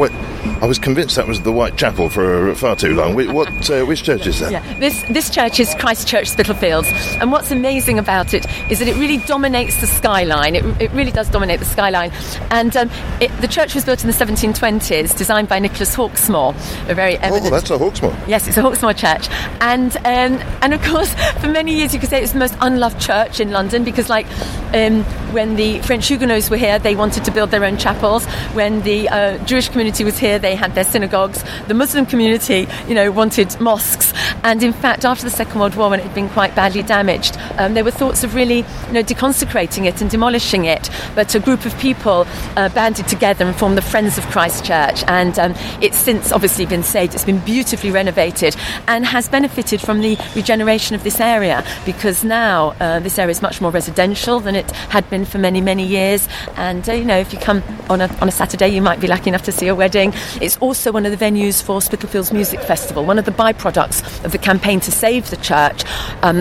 was convinced that was the White Chapel for far too long. Which church is that? Yeah. This church is Christ Church Spitalfields, and what's amazing about it is that it really dominates the skyline. It really does dominate the skyline, and the church was built in the 1720s, designed by Nicholas Hawksmoor, a very eminent... Oh, that's a Hawksmoor. Yes, it's a Hawksmoor church, and of course for many years you could say it's the most unloved church in London, because when the French Huguenots were here, they wanted to build their own chapels. When the Jewish community was here, they had their synagogues. The Muslim community, wanted mosques. And in fact, after the Second World War, when it had been quite badly damaged, There were thoughts of really, deconsecrating it and demolishing it, but a group of people banded together and formed the Friends of Christchurch, and it's since obviously been saved. It's been beautifully renovated and has benefited from the regeneration of this area, because now this area is much more residential than it had been for many, many years. And if you come on a Saturday, you might be lucky enough to see a wedding. It's also one of the venues for Spitalfields Music Festival. One of the byproducts of the campaign to save the church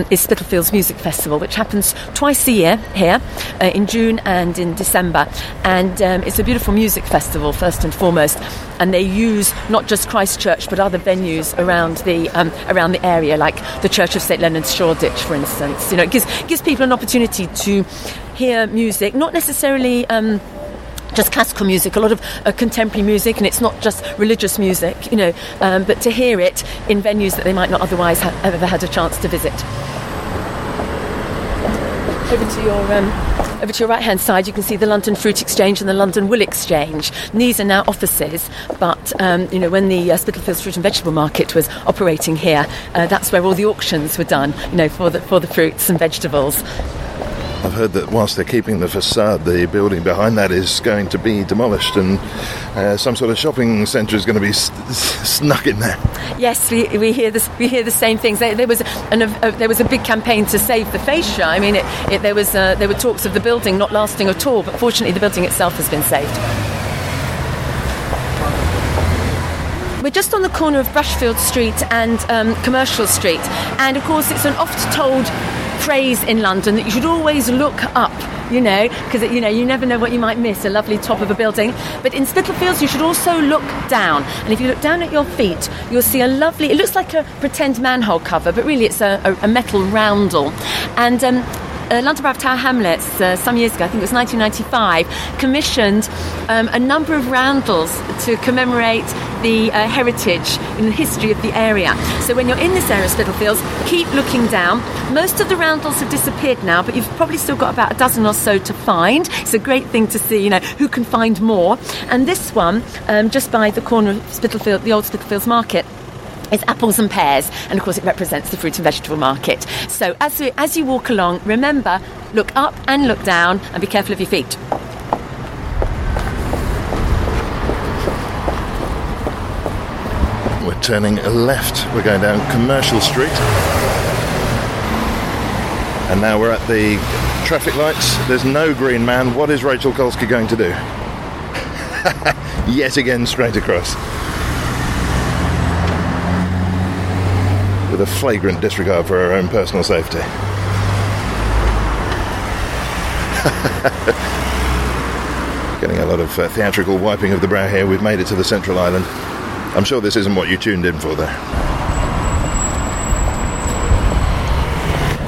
is Spitalfields Music Festival, which happens twice a year here in June and in December. And it's a beautiful music festival, first and foremost. And they use not just Christchurch, but other venues around the area, like the Church of St Leonard's, Shoreditch, for instance. It gives people an opportunity to hear music, not necessarily just classical music, a lot of contemporary music, and it's not just religious music, but to hear it in venues that they might not otherwise have ever had a chance to visit. Over to your right-hand side, you can see the London Fruit Exchange and the London Wool Exchange. And these are now offices, but when the Spitalfields Fruit and Vegetable Market was operating here, that's where all the auctions were done, for the fruits and vegetables. I've heard that whilst they're keeping the facade, the building behind that is going to be demolished, and some sort of shopping centre is going to be snuck in there. Yes, we hear this. We hear the same things. There was a big campaign to save the fascia. I mean, there were talks of the building not lasting at all, but fortunately, the building itself has been saved. We're just on the corner of Brushfield Street and Commercial Street, and of course it's an oft-told phrase in London that you should always look up, because you never know what you might miss, a lovely top of a building. But in Spitalfields you should also look down, and if you look down at your feet you'll see a lovely, it looks like a pretend manhole cover, but really it's a metal roundel. And London Borough of Tower Hamlets, some years ago, I think it was 1995, commissioned a number of roundels to commemorate the heritage and the history of the area. So when you're in this area of Spitalfields, keep looking down. Most of the roundels have disappeared now, but you've probably still got about a dozen or so to find. It's a great thing to see, who can find more. And this one, just by the corner of Spitalfield, the old Spitalfields Market, is apples and pears, and of course it represents the fruit and vegetable market. So as you walk along, remember, look up and look down, and be careful of your feet. We're turning left. We're going down Commercial Street, and now we're at the traffic lights. There's no green man. What is Rachel Kolsky going to do? Yet again, straight across, with a flagrant disregard for her own personal safety. Getting a lot of theatrical wiping of the brow here. We've made it to the Central Island. I'm sure this isn't what you tuned in for there.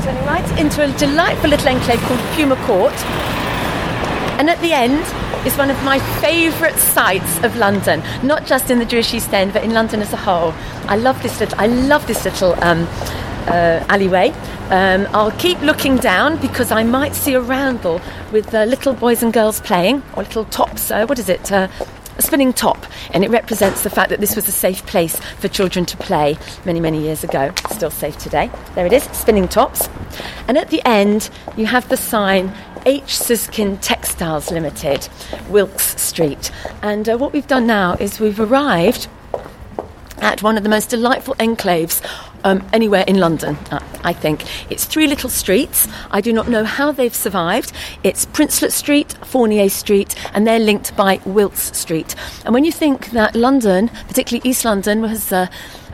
Turning right into a delightful little enclave called Puma Court. And at the end is one of my favourite sights of London, not just in the Jewish East End, but in London as a whole. I love this little alleyway. I'll keep looking down because I might see a roundel with little boys and girls playing, or little tops. What is it? A spinning top, and it represents the fact that this was a safe place for children to play many, many years ago. It's still safe today. There it is, spinning tops. And at the end, you have the sign, H. Siskin Textiles Limited, Wilkes Street. And what we've done now is we've arrived at one of the most delightful enclaves anywhere in London, I think. It's three little streets. I do not know how they've survived. It's Princelet Street, Fournier Street, and they're linked by Wilts Street. And when you think that London, particularly East London, was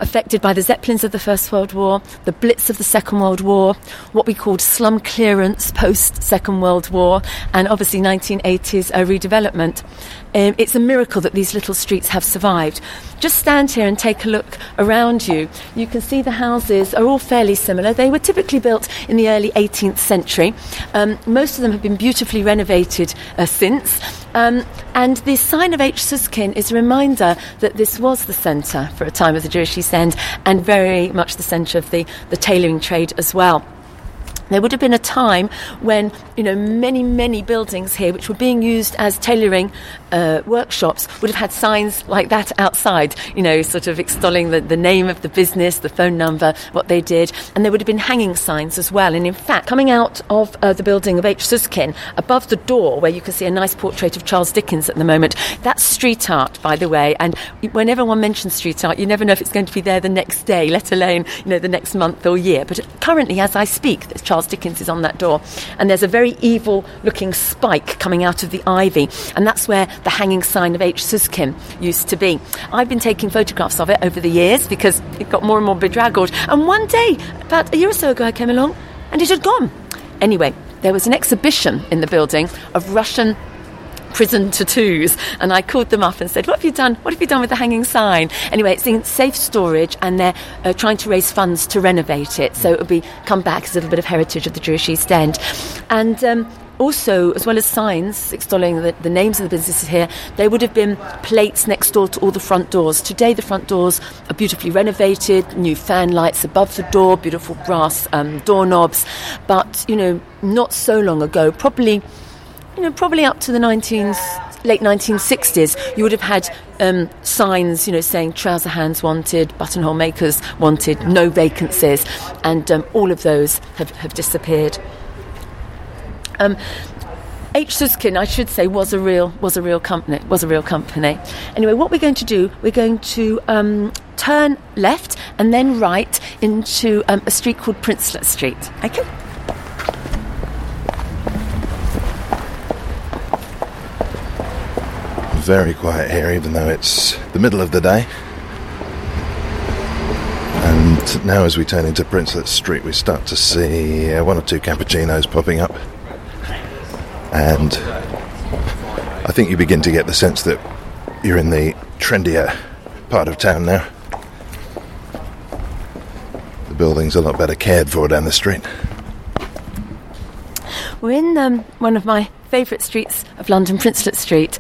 affected by the Zeppelins of the First World War, the Blitz of the Second World War, what we called slum clearance post-Second World War, and obviously 1980s redevelopment, it's a miracle that these little streets have survived. Just stand here and take a look around you. You can see the houses are all fairly similar. They were typically built in the early 18th century. Most of them have been beautifully renovated since. And the sign of H. Siskin is a reminder that this was the centre for a time of the Jewish East End, and very much the centre of the tailoring trade as well. There would have been a time when, many, many buildings here, which were being used as tailoring workshops, would have had signs like that outside, sort of extolling the name of the business, the phone number, what they did. And there would have been hanging signs as well. And in fact, coming out of the building of H. Susskind, above the door, where you can see a nice portrait of Charles Dickens at the moment, that's street art, by the way. And whenever one mentions street art, you never know if it's going to be there the next day, let alone, the next month or year. But currently, as I speak, there's Charles Dickens is on that door, and there's a very evil looking spike coming out of the ivy, and that's where the hanging sign of H. Susskind used to be. I've been taking photographs of it over the years because it got more and more bedraggled, and one day about a year or so ago I came along and it had gone. Anyway, there was an exhibition in the building of Russian prison tattoos, and I called them up and said, what have you done with the hanging sign? Anyway, it's in safe storage, and they're trying to raise funds to renovate it, so it'll be come back as a little bit of heritage of the Jewish East End. And also, as well as signs extolling the names of the businesses here, there would have been plates next door to all the front doors. Today, the front doors are beautifully renovated, new fan lights above the door, beautiful brass doorknobs. But, not so long ago, probably up to the late 1960s, you would have had signs, saying trouser hands wanted, buttonhole makers wanted, no vacancies, and all of those have disappeared. H. Susskind, I should say, was a real company. Anyway, what we're going to do, turn left and then right into a street called Princelet Street. Okay. Very quiet here, even though it's the middle of the day. And now as we turn into Princelet Street, we start to see one or two cappuccinos popping up. And I think you begin to get the sense that you're in the trendier part of town now. The building's a lot better cared for down the street. We're in one of my favourite streets of London, Princelet Street.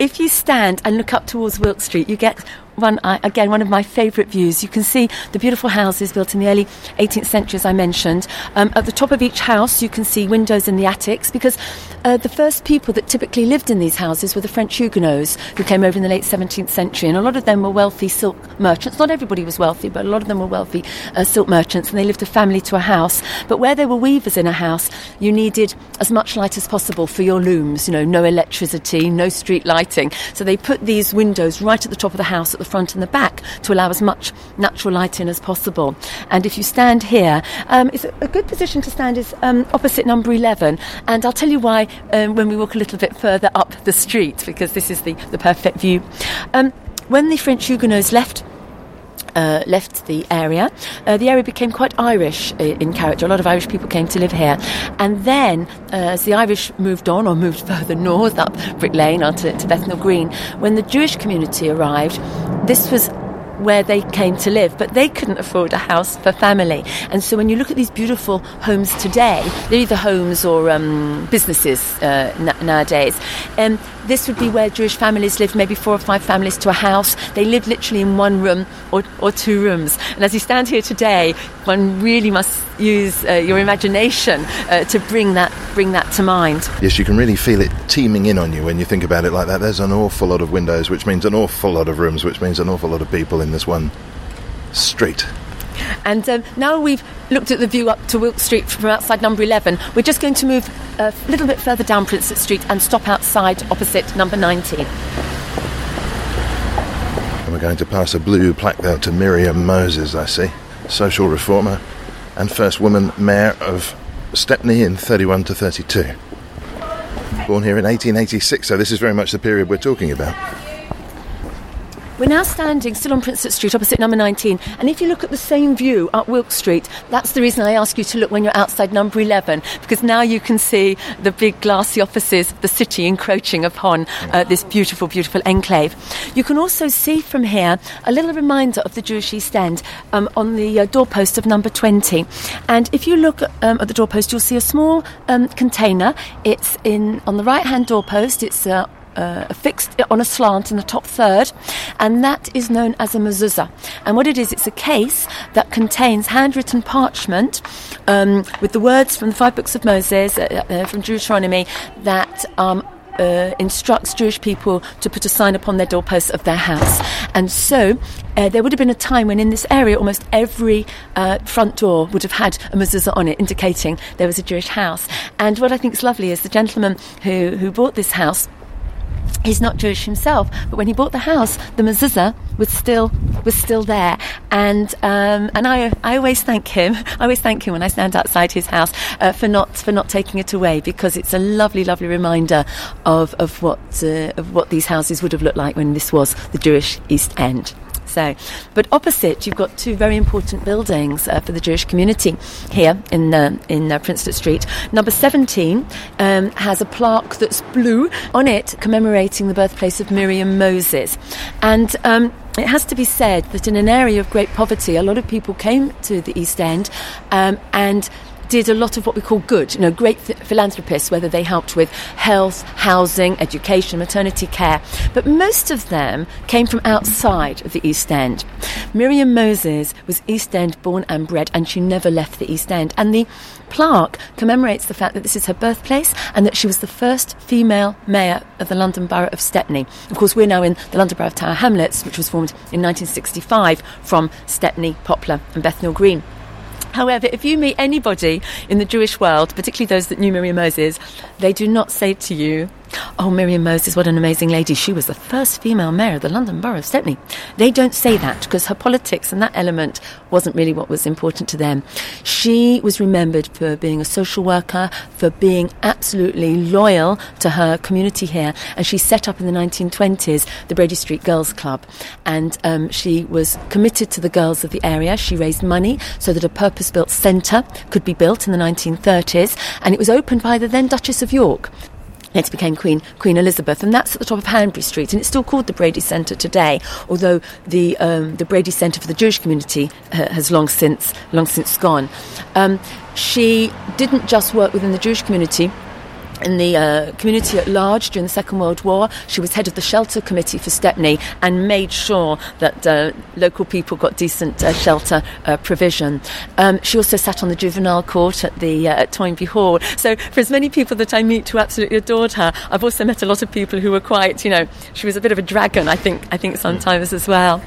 If you stand and look up towards Wilk Street, you get one of my favourite views. You can see the beautiful houses built in the early 18th century, as I mentioned. At the top of each house, you can see windows in the attics, because the first people that typically lived in these houses were the French Huguenots, who came over in the late 17th century, and a lot of them were wealthy silk merchants. Not everybody was wealthy, but a lot of them were wealthy silk merchants, and they lived a family to a house. But where there were weavers in a house, you needed as much light as possible for your looms, no electricity, no street lighting. So they put these windows right at the top of the house, at the front and the back, to allow as much natural light in as possible. And if you stand here, it's a good position to stand is opposite number 11, and I'll tell you why when we walk a little bit further up the street, because this is the perfect view. When the French Huguenots left the area. The area became quite Irish in character. A lot of Irish people came to live here. And then, as the Irish moved on, or moved further north, up Brick Lane, onto to Bethnal Green, when the Jewish community arrived, this was where they came to live, but they couldn't afford a house for family. And so when you look at these beautiful homes today, they're either homes or businesses nowadays. This would be where Jewish families lived, maybe 4 or 5 families to a house. They lived literally in one room or 2 rooms. And as you stand here today, one really must use your imagination to bring that to mind. Yes, you can really feel it teeming in on you when you think about it like that. There's an awful lot of windows, which means an awful lot of rooms, which means an awful lot of people in this one street. And now we've looked at the view up to Wilk Street from outside number 11, we're just going to move a little bit further down Princelet Street and stop outside opposite number 19. And we're going to pass a blue plaque there to Miriam Moses, I see, social reformer and first woman mayor of Stepney in 31 to 32. Born here in 1886, so this is very much the period we're talking about. We're now standing still on Princelet Street, opposite number 19, and if you look at the same view up Wilk Street, that's the reason I ask you to look when you're outside number 11, because now you can see the big glassy offices of the city encroaching upon this beautiful, beautiful enclave. You can also see from here a little reminder of the Jewish East End on the doorpost of number 20. And if you look at the doorpost, you'll see a small container. It's on the right-hand doorpost. It's affixed on a slant in the top third, and that is known as a mezuzah. And what it is, it's a case that contains handwritten parchment with the words from the five books of Moses, from Deuteronomy, that instructs Jewish people to put a sign upon their doorposts of their house. And so there would have been a time when in this area almost every front door would have had a mezuzah on it, indicating there was a Jewish house. And what I think is lovely is the gentleman who bought this house, he's not Jewish himself, but when he bought the house, the mezuzah was still there, and I always thank him. I always thank him when I stand outside his house for not taking it away, because it's a lovely, lovely reminder of what these houses would have looked like when this was the Jewish East End. So, but opposite, you've got two very important buildings for the Jewish community here in Princeton Street. Number 17 has a plaque that's blue on it, commemorating the birthplace of Miriam Moses, and it has to be said that in an area of great poverty, a lot of people came to the East End and did a lot of what we call good, great philanthropists, whether they helped with health, housing, education, maternity care. But most of them came from outside of the East End. Miriam Moses was East End born and bred, and she never left the East End. And the plaque commemorates the fact that this is her birthplace and that she was the first female mayor of the London Borough of Stepney. Of course, we're now in the London Borough of Tower Hamlets, which was formed in 1965 from Stepney, Poplar and Bethnal Green. However, if you meet anybody in the Jewish world, particularly those that knew Miriam Moses, they do not say to you, "Oh, Miriam Moses, what an amazing lady. She was the first female mayor of the London Borough of Stepney." They don't say that, because her politics and that element wasn't really what was important to them. She was remembered for being a social worker, for being absolutely loyal to her community here. And she set up in the 1920s the Brady Street Girls Club. And she was committed to the girls of the area. She raised money so that a purpose-built centre could be built in the 1930s. And it was opened by the then Duchess of York. It became Queen Elizabeth, and that's at the top of Hanbury Street, and it's still called the Brady Centre today, although the Brady Centre for the Jewish community has long since gone. She didn't just work within the Jewish community. In the community at large during the Second World War, she was head of the shelter committee for Stepney and made sure that local people got decent shelter provision. She also sat on the juvenile court at Toynbee Hall. So for as many people that I meet who absolutely adored her, I've also met a lot of people who were quite, she was a bit of a dragon, I think sometimes as well.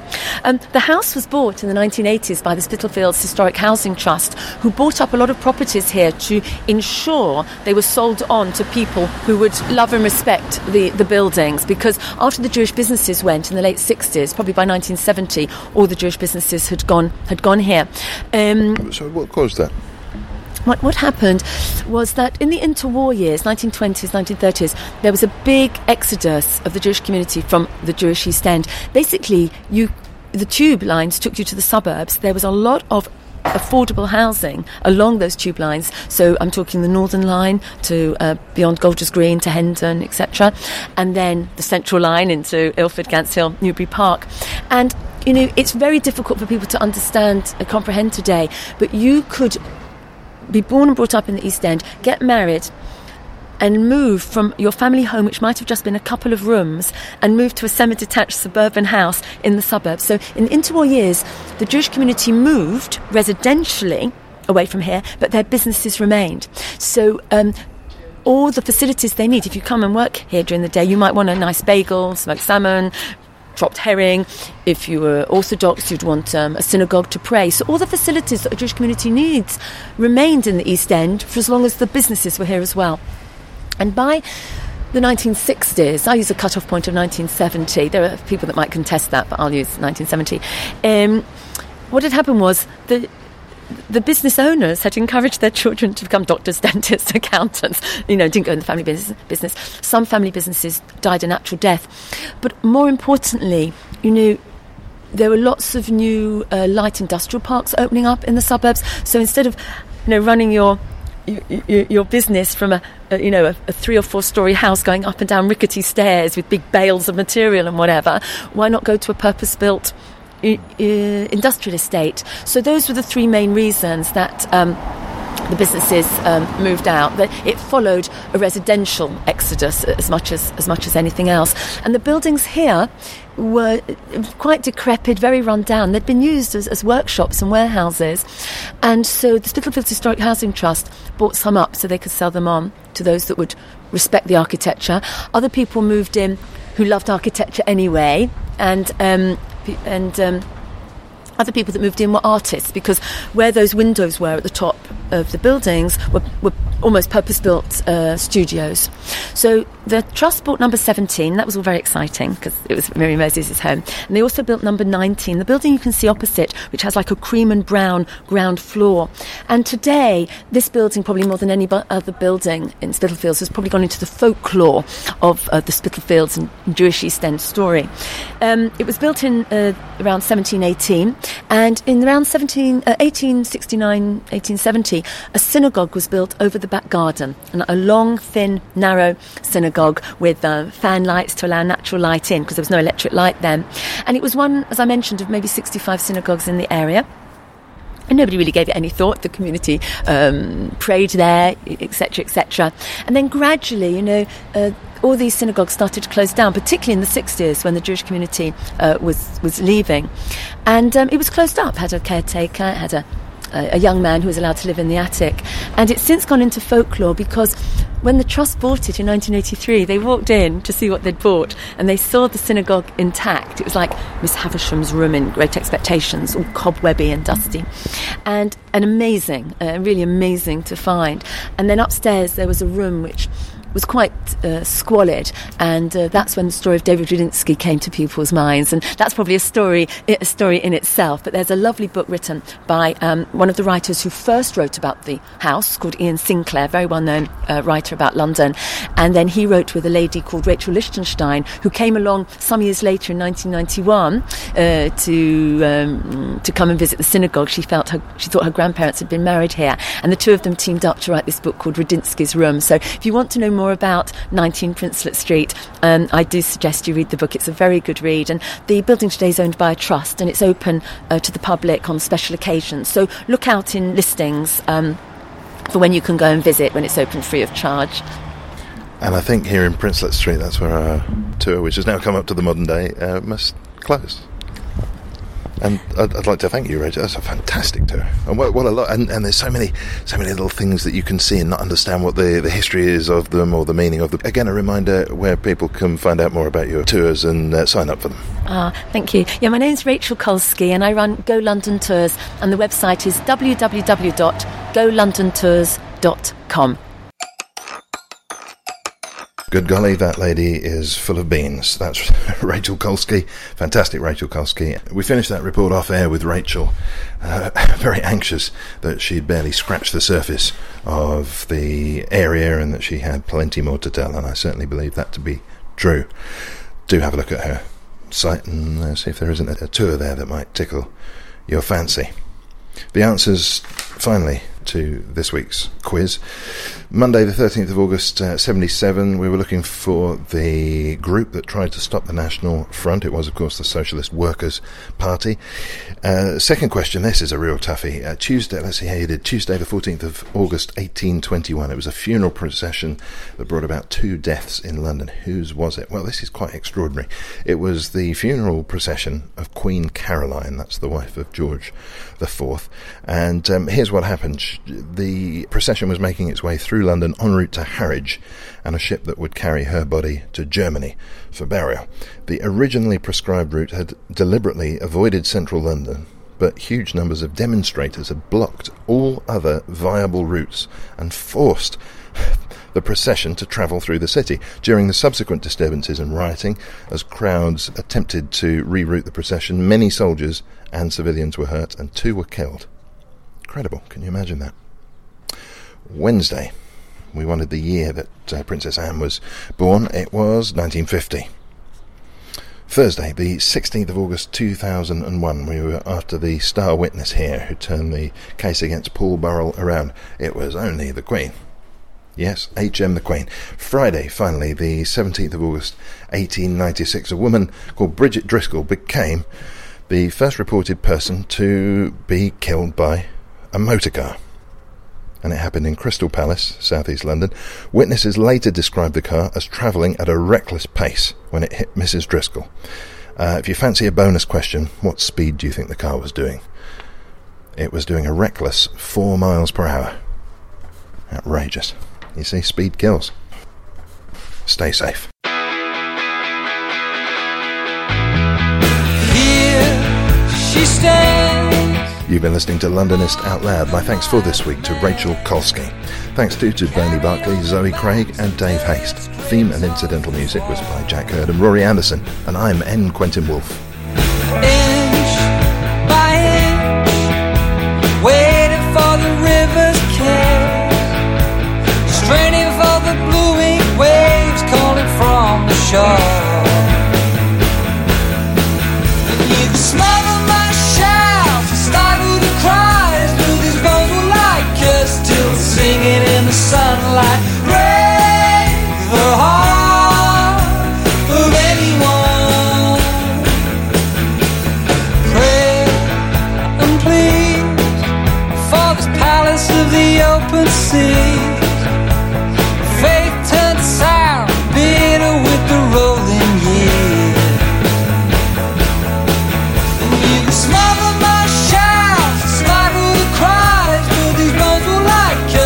The house was bought in the 1980s by the Spitalfields Historic Housing Trust, who bought up a lot of properties here to ensure they were sold on to people who would love and respect the buildings, because after the Jewish businesses went in the late 60s, probably by 1970, all the Jewish businesses had gone here. So what caused that? What happened was that in the interwar years, 1920s, 1930s, there was a big exodus of the Jewish community from the Jewish East End. Basically, the tube lines took you to the suburbs. There was a lot of affordable housing along those tube lines, so I'm talking the Northern Line to beyond Golders Green to Hendon, etc., and then the Central Line into Ilford, Gants Hill, Newbury Park. And it's very difficult for people to understand and comprehend today, but you could be born and brought up in the East End, get married and move from your family home, which might have just been a couple of rooms, and move to a semi-detached suburban house in the suburbs. So in interwar years, the Jewish community moved residentially away from here, but their businesses remained. So all the facilities they need, if you come and work here during the day, you might want a nice bagel, smoked salmon, chopped herring. If you were Orthodox, you'd want a synagogue to pray. So all the facilities that a Jewish community needs remained in the East End for as long as the businesses were here as well. And by the 1960s, I use a cut-off point of 1970. There are people that might contest that, but I'll use 1970. What had happened was the business owners had encouraged their children to become doctors, dentists, accountants. Didn't go in the family business. Some family businesses died a natural death. But more importantly, there were lots of new light industrial parks opening up in the suburbs. So instead of running your business from a 3 or 4 story house going up and down rickety stairs with big bales of material and whatever, why not go to a purpose-built industrial estate? So those were the three main reasons that the businesses moved out. It followed a residential exodus as much as anything else. And the buildings here were quite decrepit, very run down. They'd been used as workshops and warehouses. And so the Spitalfields Historic Housing Trust bought some up so they could sell them on to those that would respect the architecture. Other people moved in who loved architecture anyway, and other people that moved in were artists, because where those windows were at the top of the buildings were almost purpose-built studios. So the trust bought number 17. That was all very exciting because it was Miriam Moses' home. And they also built number 19, the building you can see opposite, which has like a cream and brown ground floor. And today, this building, probably more than any other building in Spitalfields, has probably gone into the folklore of the Spitalfields and Jewish East End story. It was built in around 1718, and in around 1869, 1870, a synagogue was built over the back garden, and a long, thin, narrow synagogue with fan lights to allow natural light in, because there was no electric light then. And it was one, as I mentioned, of maybe 65 synagogues in the area. And nobody really gave it any thought. The community prayed there, etc., etc. And then gradually, all these synagogues started to close down, particularly in the 60s when the Jewish community was leaving. And it was closed up, had a caretaker, had a young man who was allowed to live in the attic. And it's since gone into folklore, because when the trust bought it in 1983, they walked in to see what they'd bought, and they saw the synagogue intact. It was like Miss Havisham's room in Great Expectations, all cobwebby and dusty. And an amazing, really amazing to find. And then upstairs there was a room which was quite squalid, and that's when the story of David Rudinsky came to people's minds, and that's probably a story in itself. But there's a lovely book written by one of the writers who first wrote about the house, called Ian Sinclair, very well-known writer about London, and then he wrote with a lady called Rachel Lichtenstein, who came along some years later in 1991 to come and visit the synagogue. She thought her grandparents had been married here, and the two of them teamed up to write this book called Rudinsky's Room. So if you want to know more about 19 Princelet Street, I do suggest you read the book. It's a very good read, and the building today is owned by a trust, and it's open to the public on special occasions, so look out in listings for when you can go and visit, when it's open free of charge. And I think here in Princelet Street, that's where our tour, which has now come up to the modern day, must close. And I'd like to thank you, Rachel. That's a fantastic tour. And what a lot. And there's so many little things that you can see and not understand what the history is of them or the meaning of them. Again, a reminder where people can find out more about your tours and sign up for them. Thank you. Yeah, my name's Rachel Kolsky, and I run Go London Tours, and the website is www.golondontours.com. Good golly, that lady is full of beans. That's Rachel Kolsky. Fantastic Rachel Kolsky. We finished that report off air with Rachel, very anxious that she'd barely scratched the surface of the area and that she had plenty more to tell, and I certainly believe that to be true. Do have a look at her site and see if there isn't a tour there that might tickle your fancy. The answers, finally, to this week's quiz. Monday the 13th of August 77, we were looking for the group that tried to stop the National Front. It was, of course, the Socialist Workers' Party. Second question, this is a real toughie. Tuesday, let's see how you did. Tuesday the 14th of August 1821, it was a funeral procession that brought about 2 deaths in London. Whose was it? Well, this is quite extraordinary. It was the funeral procession of Queen Caroline, that's the wife of George IV, and here's what happened. The procession was making its way through London en route to Harwich and a ship that would carry her body to Germany for burial. The originally prescribed route had deliberately avoided central London, but huge numbers of demonstrators had blocked all other viable routes and forced the procession to travel through the city. During the subsequent disturbances and rioting, as crowds attempted to reroute the procession, many soldiers and civilians were hurt and 2 were killed. Incredible, can you imagine that? Wednesday, we wanted the year that Princess Anne was born. It was 1950. Thursday, the 16th of August 2001, we were after the star witness here who turned the case against Paul Burrell around. It was only the Queen. Yes, H.M. the Queen. Friday, finally, the 17th of August 1896, a woman called Bridget Driscoll became the first reported person to be killed by a motor car. and it happened in Crystal Palace, southeast London. Witnesses later described the car as travelling at a reckless pace when it hit Mrs. Driscoll. If you fancy a bonus question, what speed do you think the car was doing? It was doing a reckless 4 miles per hour. Outrageous. You see, speed kills. Stay safe. Here she stands. You've been listening to Londonist Out Loud. My thanks for this week to Rachel Kolsky. Thanks too to Bernie Barkley, Zoe Craig and Dave Haste. Theme and incidental music was by Jack Hurd and Rory Anderson, and I'm N. Quentin Wolfe. Inch by inch, waiting for the river's kiss, straining for the bluey waves calling from the shore. Singing in the sunlight, break the heart of anyone. Pray and please for this palace of the open sea. Faith turns sour, bitter with the rolling years. And you can smother my shouts, smother the cries, but these bones will lie.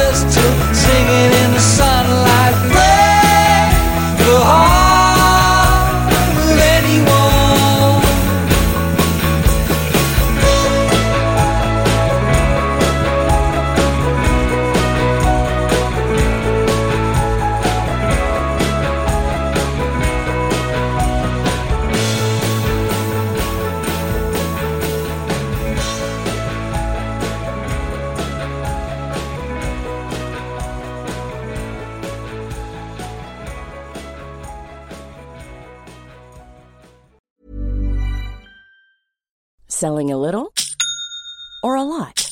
Singing in the sunlight, break the heart of anyone. Selling a little or a lot?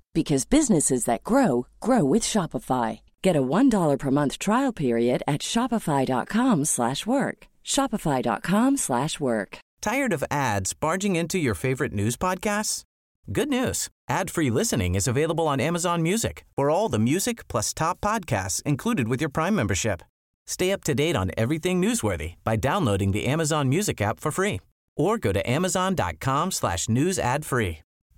Because businesses that grow, grow with Shopify. Get a $1 per month trial period at shopify.com/work. Shopify.com/work. Tired of ads barging into your favorite news podcasts? Good news. Ad-free listening is available on Amazon Music for all the music plus top podcasts included with your Prime membership. Stay up to date on everything newsworthy by downloading the Amazon Music app for free. Or go to amazon.com/news-ad-free.